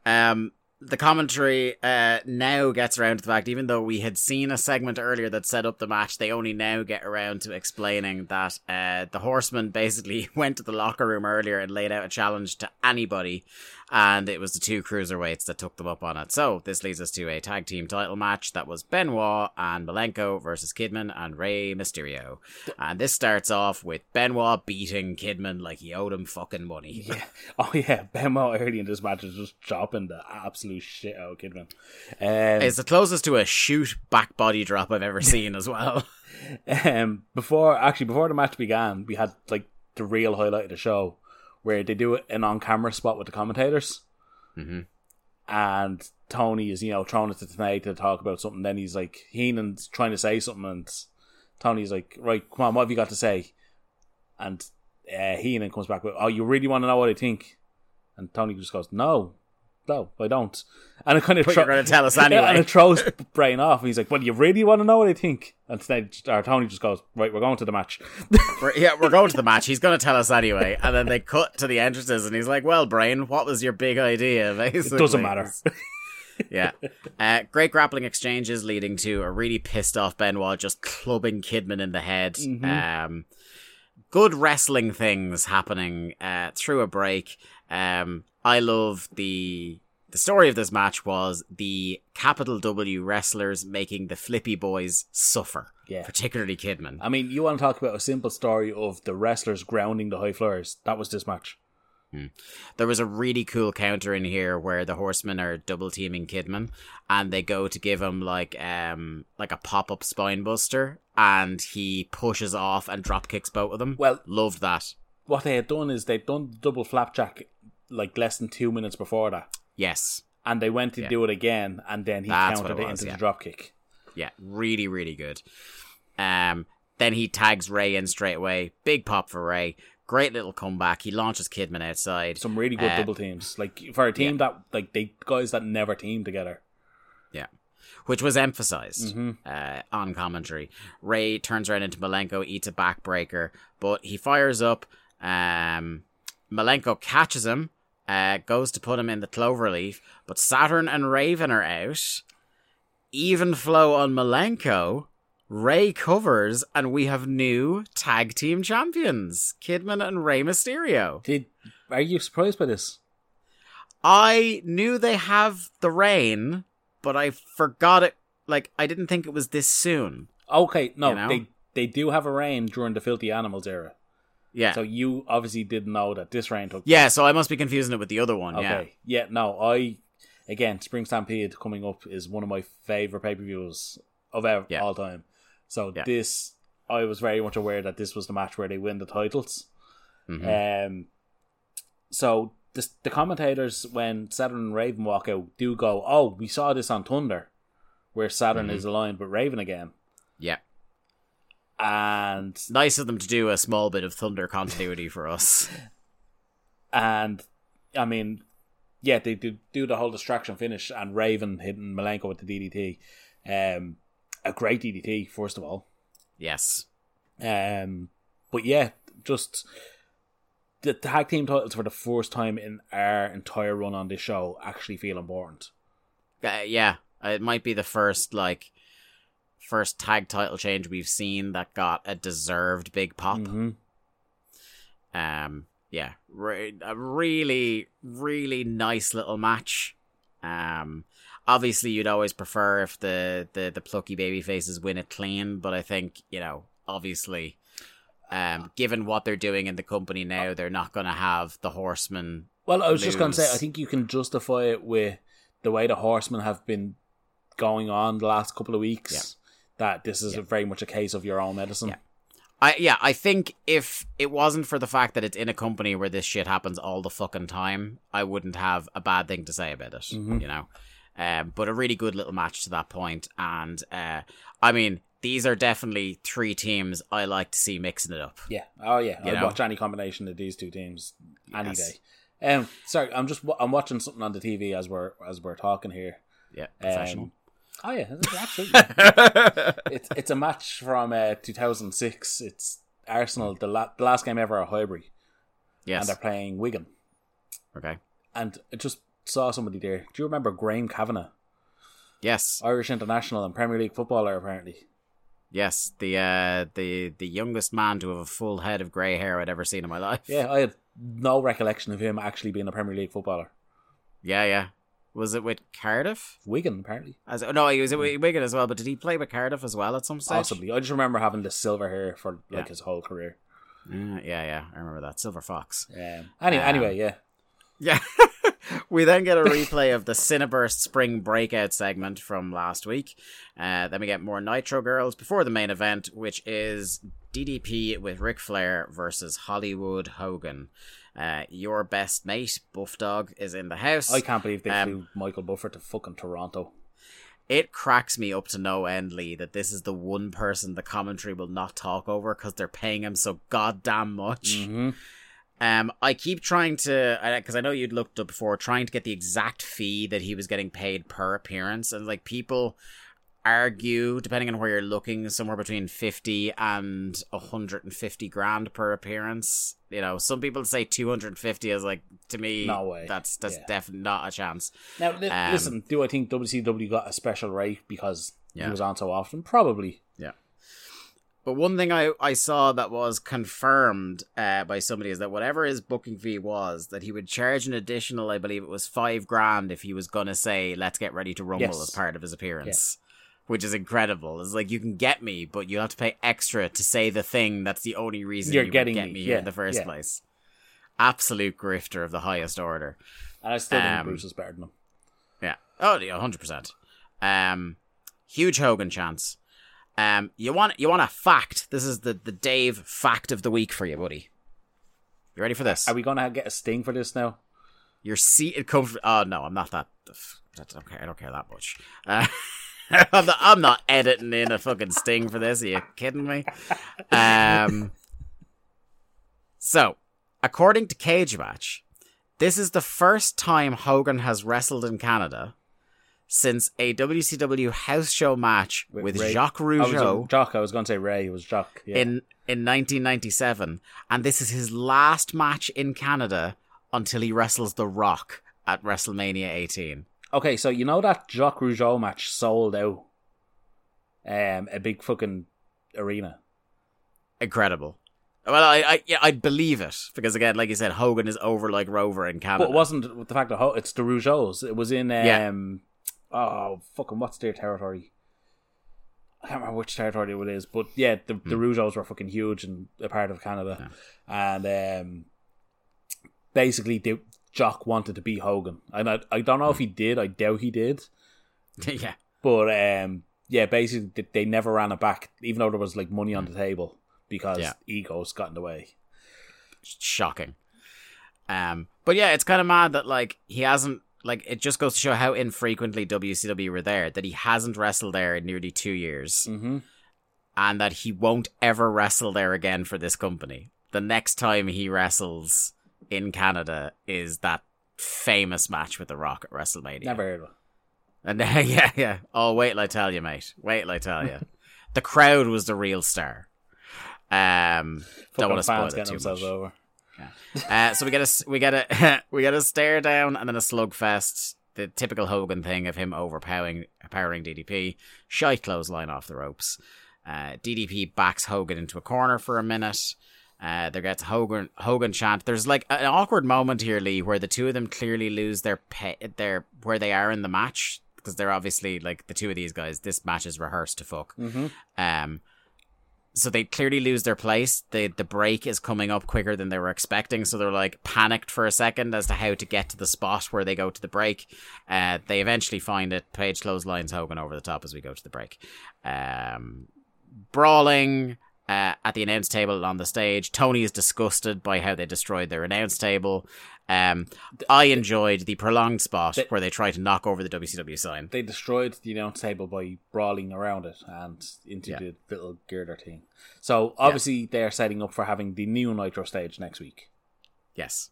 um, the commentary uh, now gets around to the fact, even though we had seen a segment earlier that set up the match, they only now get around to explaining that uh, the Horsemen basically went to the locker room earlier and laid out a challenge to anybody, and it was the two cruiserweights that took them up on it. So this leads us to a tag team title match that was Benoit and Malenko versus Kidman and Rey Mysterio. And this starts off with Benoit beating Kidman like he owed him fucking money. Yeah. Oh yeah, Benoit early in this match is just chopping the absolute shit out of Kidman. Um, it's the closest to a shoot back body drop I've ever seen as well. Um, before, actually, before the match began, we had like the real highlight of the show, where they do an on-camera spot with the commentators. Mm-hmm. And Tony is, you know, thrown it to Tonight to talk about something. Then he's like, Heenan's trying to say something, and Tony's like, right, come on, what have you got to say? And uh, Heenan comes back with, oh, you really want to know what I think? And Tony just goes, no, no, I don't. And it kind of tro- you're going to tell us anyway. And it throws Brain off. And he's like, well, you really want to know what I think? And Tonight, or Tony just goes, right, we're going to the match. We're, yeah, we're going to the match. He's going to tell us anyway. And then they cut to the entrances, and he's like, well, Brain, what was your big idea? Basically. It doesn't matter. Yeah. Uh, great grappling exchanges leading to a really pissed off Benoit just clubbing Kidman in the head. Mm-hmm. Um, good wrestling things happening uh, through a break. Um, I love the... The story of this match was the capital W wrestlers making the Flippy Boys suffer, yeah. Particularly Kidman. I mean, you want to talk about a simple story of the wrestlers grounding the high flyers. That was this match. Hmm. There was a really cool counter in here where the Horsemen are double teaming Kidman, and they go to give him like um like a pop up spine buster, and he pushes off and drop kicks both of them. Well, loved that. What they had done is they'd done the double flapjack like less than two minutes before that. Yes. And they went to yeah. do it again, and then he That's countered it, it was, into yeah. the dropkick. Yeah, really, really good. Um, then he tags Rey in straight away. Big pop for Rey. Great little comeback. He launches Kidman outside. Some really good uh, double teams. Like, for a team yeah. that, like, they guys that never teamed together. Yeah. Which was emphasized mm-hmm. uh, on commentary. Rey turns around into Malenko, eats a backbreaker, but he fires up. Um, Malenko catches him. Uh, goes to put him in the cloverleaf, but Saturn and Raven are out. Even flow on Malenko. Rey covers, and we have new tag team champions, Kidman and Rey Mysterio. Did are you surprised by this? I knew they have the reign, but I forgot it. Like, I didn't think it was this soon. Okay, no, you know? they they do have a reign during the Filthy Animals era. Yeah. So you obviously didn't know that this reign took place. Yeah, so I must be confusing it with the other one, okay. yeah. Okay, yeah, no, I, again, Spring Stampede coming up is one of my favourite pay-per-views of ever, yeah. all time. So yeah. this, I was very much aware that this was the match where they win the titles. Mm-hmm. Um. So this, the commentators, when Saturn and Raven walk out, do go, oh, we saw this on Thunder, where Saturn mm-hmm. is aligned with Raven again. Yeah. And nice of them to do a small bit of Thunder continuity for us. And I mean, yeah, they do, do the whole distraction finish and Raven hitting Malenko with the D D T. Um, a great D D T, first of all. Yes. Um, but yeah, just the tag team titles for the first time in our entire run on this show actually feel important. Uh, yeah, it might be the first like. First tag title change we've seen that got a deserved big pop. Mm-hmm. Um, yeah, re- a really, really nice little match. Um, obviously, you'd always prefer if the, the, the plucky baby faces win it clean, but I think, you know, obviously, um, given what they're doing in the company now, they're not going to have the Horsemen. Well, I was lose. just going to say, I think you can justify it with the way the Horsemen have been going on the last couple of weeks. Yeah. That this is yeah. very much a case of your own medicine. Yeah. I yeah, I think if it wasn't for the fact that it's in a company where this shit happens all the fucking time, I wouldn't have a bad thing to say about it, mm-hmm. you know? Um, but a really good little match to that point. And, uh, I mean, these are definitely three teams I like to see mixing it up. Yeah. Oh, yeah. You I'd know? watch any combination of these two teams any yes. day. Um, sorry, I'm just I'm watching something on the T V as we're, as we're talking here. Yeah, professional. Um, Oh yeah, absolutely. it's it's a match from uh, two thousand six. It's Arsenal, the, la- the last game ever at Highbury. Yes, and they're playing Wigan. Okay, and I just saw somebody there. Do you remember Graham Kavanagh? Yes, Irish international and Premier League footballer apparently. Yes, the uh, the the youngest man to have a full head of grey hair I'd ever seen in my life. Yeah, I had no recollection of him actually being a Premier League footballer. Yeah, yeah. Was it with Cardiff? Wigan, apparently. As, no, he was at Wigan as well, but did he play with Cardiff as well at some stage? Possibly. I just remember having the silver hair for like yeah. his whole career. Mm, yeah, yeah. I remember that. Silver Fox. Yeah. Anyway, um, anyway yeah. Yeah. We then get a replay of the Cineburst Spring Breakout segment from last week. Uh, then we get more Nitro Girls before the main event, which is D D P with Ric Flair versus Hollywood Hogan. Uh, your best mate, Buff Dog, is in the house. I can't believe they um, flew Michael Buffer to fucking Toronto. It cracks me up to no end, Lee, that this is the one person the commentary will not talk over because they're paying him so goddamn much. Mm-hmm. Um, I keep trying to, because I know you'd looked up before, trying to get the exact fee that he was getting paid per appearance. And like people argue, depending on where you're looking, somewhere between fifty and one hundred fifty grand per appearance. You know, some people say two hundred fifty is like, to me, no way. that's that's yeah. definitely not a chance. Now, li- um, listen, do I think W C W got a special rate because yeah. he was on so often? Probably. Yeah. But one thing I, I saw that was confirmed uh, by somebody is that whatever his booking fee was, that he would charge an additional, I believe it was five grand if he was going to say, let's get ready to rumble yes. as part of his appearance, yeah. which is incredible. It's like, you can get me, but you'll have to pay extra to say the thing. That's the only reason You're you getting get me, me here yeah, in the first yeah. place. Absolute grifter of the highest order. And I still um, think Bruce is better than him. Yeah. Oh, yeah, one hundred percent. Um, huge Hogan chance. Um, you want you want a fact. This is the, the Dave fact of the week for you, buddy. You ready for this? Are we going to get a sting for this now? You're seated comfortably. Oh, no, I'm not that. I don't care, I don't care that much. Uh, I'm, not, I'm not editing in a fucking sting for this. Are you kidding me? Um, so, according to Cage Match, this is the first time Hogan has wrestled in Canada since a W C W house show match with, with Jacques Rougeau. Jock, I was going to say Ray, it was Jock. Yeah. In, in nineteen ninety-seven. And this is his last match in Canada until he wrestles The Rock at WrestleMania eighteen. Okay, so you know that Jacques Rougeau match sold out um, a big fucking arena. Incredible. Well, I I yeah, I believe it because again, like you said, Hogan is over like Rover in Canada. But it wasn't the fact that Ho- it's the Rougeaus. It was in... Um, yeah. Oh, fucking, what's their territory? I can't remember which territory it is, but yeah, the, the mm. Rougeaus were fucking huge and a part of Canada. Yeah. And um, basically, they, Jock wanted to beat Hogan. And I, I don't know mm. if he did. I doubt he did. yeah. But um, yeah, basically, they, they never ran it back, even though there was like money on mm. the table because yeah. egos got in the way. Shocking. Um, But yeah, it's kind of mad that like he hasn't. Like, it just goes to show how infrequently W C W were there, that he hasn't wrestled there in nearly two years. Mm-hmm. And that he won't ever wrestle there again for this company. The next time he wrestles in Canada is that famous match with The Rock at WrestleMania. Never heard of it. And uh, yeah, yeah. Oh, wait till I tell you, mate. Wait till I tell you. The crowd was the real star. Um, don't want to spoil it too much. Over. Yeah. Uh, so we get a we get a we get a stare down and then a slugfest. The typical Hogan thing of him overpowering powering D D P. Shite clothesline off the ropes. Uh, D D P backs Hogan into a corner for a minute. Uh, there gets Hogan Hogan chant. There's like an awkward moment here, Lee, where the two of them clearly lose their pe- their where they are in the match because they're obviously like the two of these guys. This match is rehearsed to fuck. Mm-hmm. Um. So they clearly lose their place. The the break is coming up quicker than they were expecting. So they're like panicked for a second as to how to get to the spot where they go to the break. Uh, they eventually find it. Page clotheslines Hogan over the top as we go to the break. Um, brawling uh, at the announce table on the stage. Tony is disgusted by how they destroyed their announce table. Um, I enjoyed the prolonged spot they, where they try to knock over the W C W sign. They destroyed the announce table by brawling around it and into yeah. the little girder thing. So obviously yeah. they are setting up for having the new Nitro stage next week. Yes.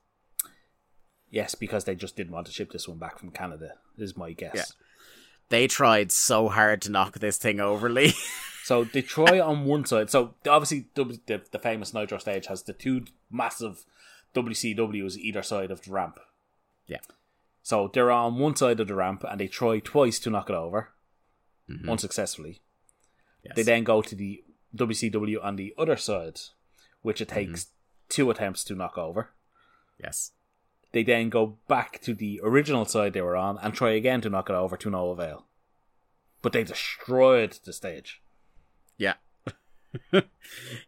Yes, because they just didn't want to ship this one back from Canada, is my guess. Yeah. They tried so hard to knock this thing over, Lee. So they try on one side. So obviously the, the famous Nitro stage has the two massive W C Ws either side of the ramp. Yeah. So they're on one side of the ramp and they try twice to knock it over. Mm-hmm. Unsuccessfully. Yes. They then go to the W C W on the other side, which it takes mm-hmm. two attempts to knock over. Yes. They then go back to the original side they were on and try again to knock it over to no avail. But they destroyed the stage. Yeah.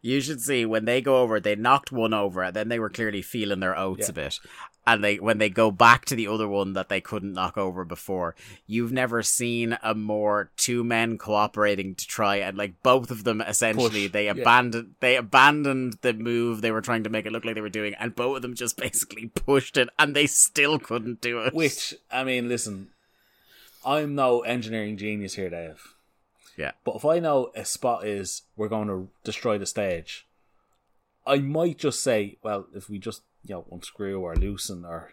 You should see when they go over, they knocked one over and then they were clearly feeling their oats yeah. a bit. And they when they go back to the other one that they couldn't knock over before, you've never seen a more two men cooperating to try and like both of them essentially Push. they abandoned yeah. they abandoned the move they were trying to make it look like they were doing, and both of them just basically pushed it and they still couldn't do it. Which, I mean, listen, I'm no engineering genius here, Dave. Yeah. But if I know a spot is we're going to destroy the stage, I might just say, well, if we just you know, unscrew or loosen or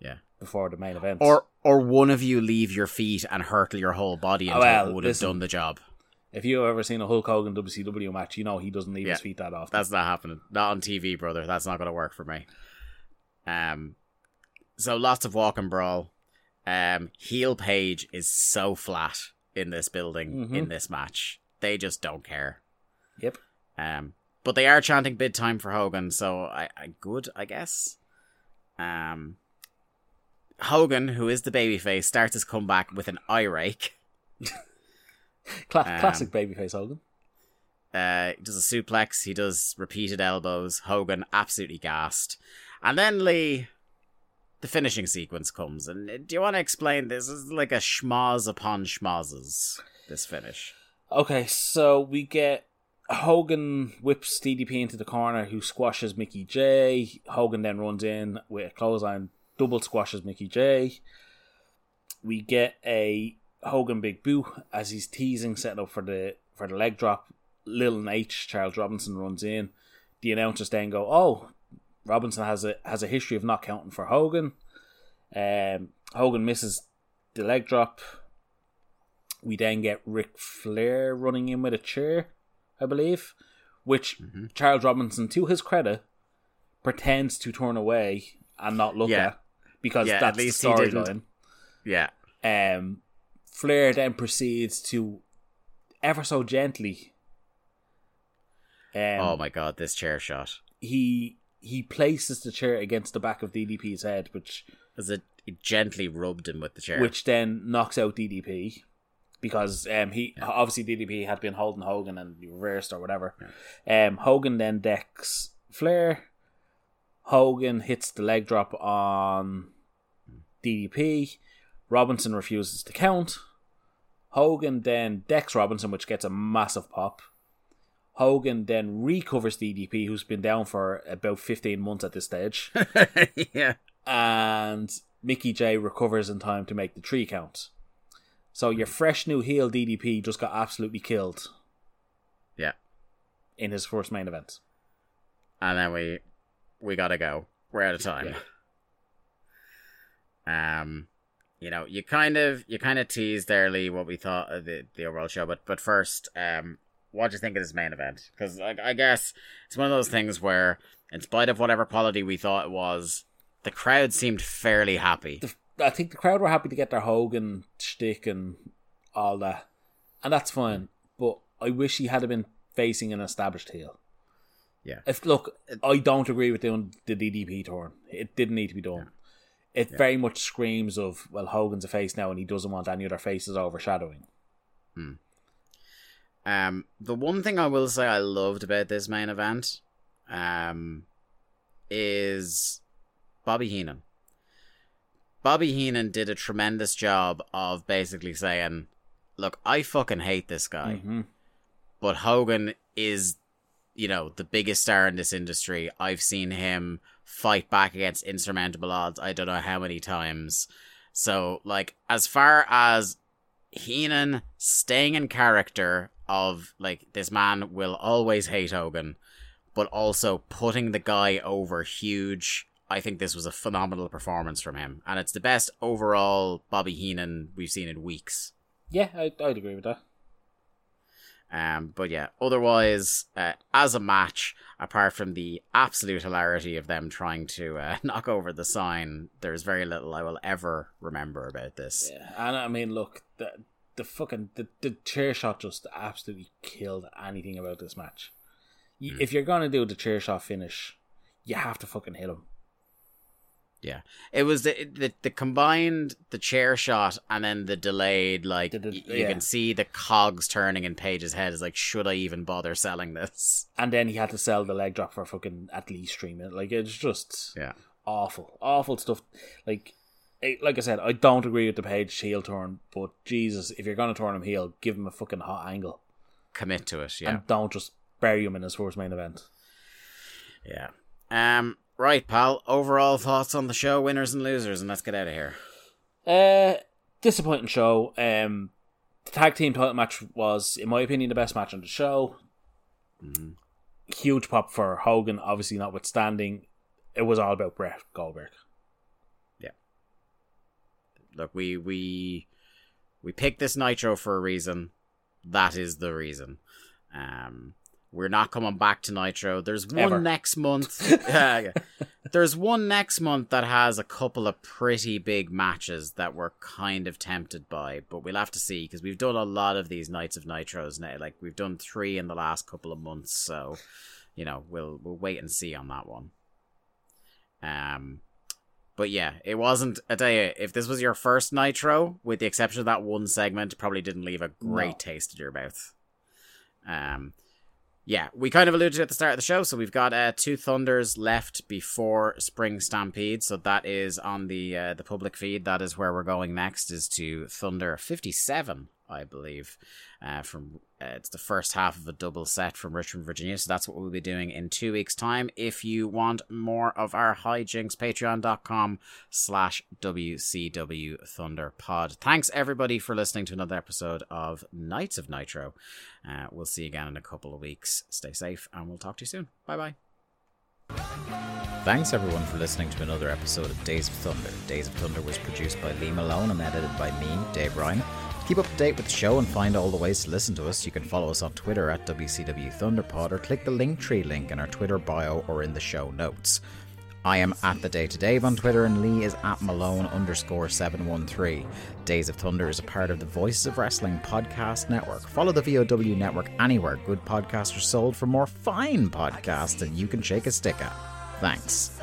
yeah, before the main event. Or or one of you leave your feet and hurtle your whole body until well, it would listen, have done the job. If you've ever seen a Hulk Hogan W C W match, you know he doesn't leave yeah, his feet that often. That's not happening. Not on T V, brother. That's not going to work for me. Um, So lots of walk and brawl. Um, Heel Page is so flat in this building, mm-hmm. in this match. They just don't care. Yep. Um. But they are chanting bid time for Hogan, so I, I good, I guess. Um, Hogan, who is the babyface, starts his comeback with an eye rake. Cla- um, classic babyface Hogan. Uh, he does a suplex, he does repeated elbows. Hogan absolutely gassed. And then Lee, the finishing sequence comes. And do you want to explain this? This is like a schmoz upon schmozes, this finish. Okay, so we get Hogan whips D D P into the corner, who squashes Mickey J. Hogan then runs in with a clothesline, double squashes Mickey J. We get a Hogan big boot as he's teasing, setting up for the for the leg drop. Lil H, Charles Robinson, runs in. The announcers then go, "Oh, Robinson has a has a history of not counting for Hogan." Um, Hogan misses the leg drop. We then get Ric Flair running in with a chair, I believe, which mm-hmm. Charles Robinson, to his credit, pretends to turn away and not look yeah. at, because yeah, that's at least the storyline. Yeah. Um, Flair then proceeds to ever so gently. Um, oh my god, this chair shot! He he places the chair against the back of D D P's head, which as it, it gently rubbed him with the chair, which then knocks out D D P. Because um, he yeah. obviously D D P had been holding Hogan and reversed or whatever. Yeah. Um, Hogan then decks Flair. Hogan hits the leg drop on D D P. Robinson refuses to count. Hogan then decks Robinson, which gets a massive pop. Hogan then recovers D D P, who's been down for about fifteen months at this stage. yeah. And Mickey J recovers in time to make the three count. So your fresh new heel D D P just got absolutely killed. Yeah. In his first main event. And then we we gotta go. We're out of time. Yeah. Um you know, you kind of you kind of teased early what we thought of the, the overall show, but but first, um what do you think of this main event? Because I, I guess it's one of those things where, in spite of whatever quality we thought it was, the crowd seemed fairly happy. The- I think the crowd were happy to get their Hogan shtick and all that. And that's fine. But I wish he had been facing an established heel. Yeah. If Look, I don't agree with doing the D D P turn. It didn't need to be done. Yeah. It yeah. very much screams of, well, Hogan's a face now and he doesn't want any other faces overshadowing. Hmm. Um, the one thing I will say I loved about this main event um, is Bobby Heenan. Bobby Heenan did a tremendous job of basically saying, look, I fucking hate this guy, mm-hmm. but Hogan is, you know, the biggest star in this industry. I've seen him fight back against insurmountable odds I don't know how many times. So, like, as far as Heenan staying in character of, like, this man will always hate Hogan, but also putting the guy over huge, I think this was a phenomenal performance from him. And it's the best overall Bobby Heenan we've seen in weeks. Yeah, I, I'd agree with that. Um, but yeah, otherwise, uh, as a match, apart from the absolute hilarity of them trying to uh, knock over the sign, there's very little I will ever remember about this. Yeah, and I mean, look, the the fucking the, the chair shot just absolutely killed anything about this match. Y- mm. If you're gonna do the chair shot finish, you have to fucking hit him. Yeah, it was the, the the combined the chair shot and then the delayed, like, the, the, y- you yeah. can see the cogs turning in Paige's head. Is like, should I even bother selling this? And then he had to sell the leg drop for fucking at least three minutes. Like, it's just yeah. awful, awful stuff. Like, it, like I said, I don't agree with the Paige heel turn, but Jesus, if you're gonna turn him heel, give him a fucking hot angle. Commit to it, yeah, and don't just bury him in his first main event. Yeah. Um. Right, pal. Overall thoughts on the show, winners and losers, and let's get out of here. Uh, disappointing show. Um, the tag team title match was, in my opinion, the best match on the show. Mm-hmm. Huge pop for Hogan, obviously notwithstanding. It was all about Brett Goldberg. Yeah. Look, we we we picked this Nitro for a reason. That is the reason. Um. We're not coming back to Nitro. There's one Ever. next month. uh, there's one next month that has a couple of pretty big matches that we're kind of tempted by, but we'll have to see, because we've done a lot of these nights of Nitros now. Like, we've done three in the last couple of months, so, you know, we'll we'll wait and see on that one. Um, but yeah, it wasn't a day. If this was your first Nitro, with the exception of that one segment, probably didn't leave a great no. taste in your mouth. Um. Yeah, we kind of alluded to it at the start of the show, so we've got uh, two Thunders left before Spring Stampede, so that is on the uh, the public feed. That is where we're going next, is to Thunder fifty-seven, I believe. Uh, from uh, it's the first half of a double set from Richmond, Virginia, so that's what we'll be doing in two weeks' time. If you want more of our hijinks, patreon.com slash WCW Thunder Pod. Thanks, everybody, for listening to another episode of Nights of Nitro. Uh, we'll see you again in a couple of weeks. Stay safe, and we'll talk to you soon. Bye-bye. Thanks, everyone, for listening to another episode of Days of Thunder. Days of Thunder was produced by Lee Malone and edited by me, Dave Ryan. Keep up to date with the show and find all the ways to listen to us. You can follow us on Twitter at W C W Thunderpod, or click the Linktree link in our Twitter bio or in the show notes. I am at The Day to Dave on Twitter, and Lee is at Malone underscore seven one three. Days of Thunder is a part of the Voices of Wrestling podcast network. Follow the V O W network anywhere good podcasts are sold for more fine podcasts than you can shake a stick at. Thanks.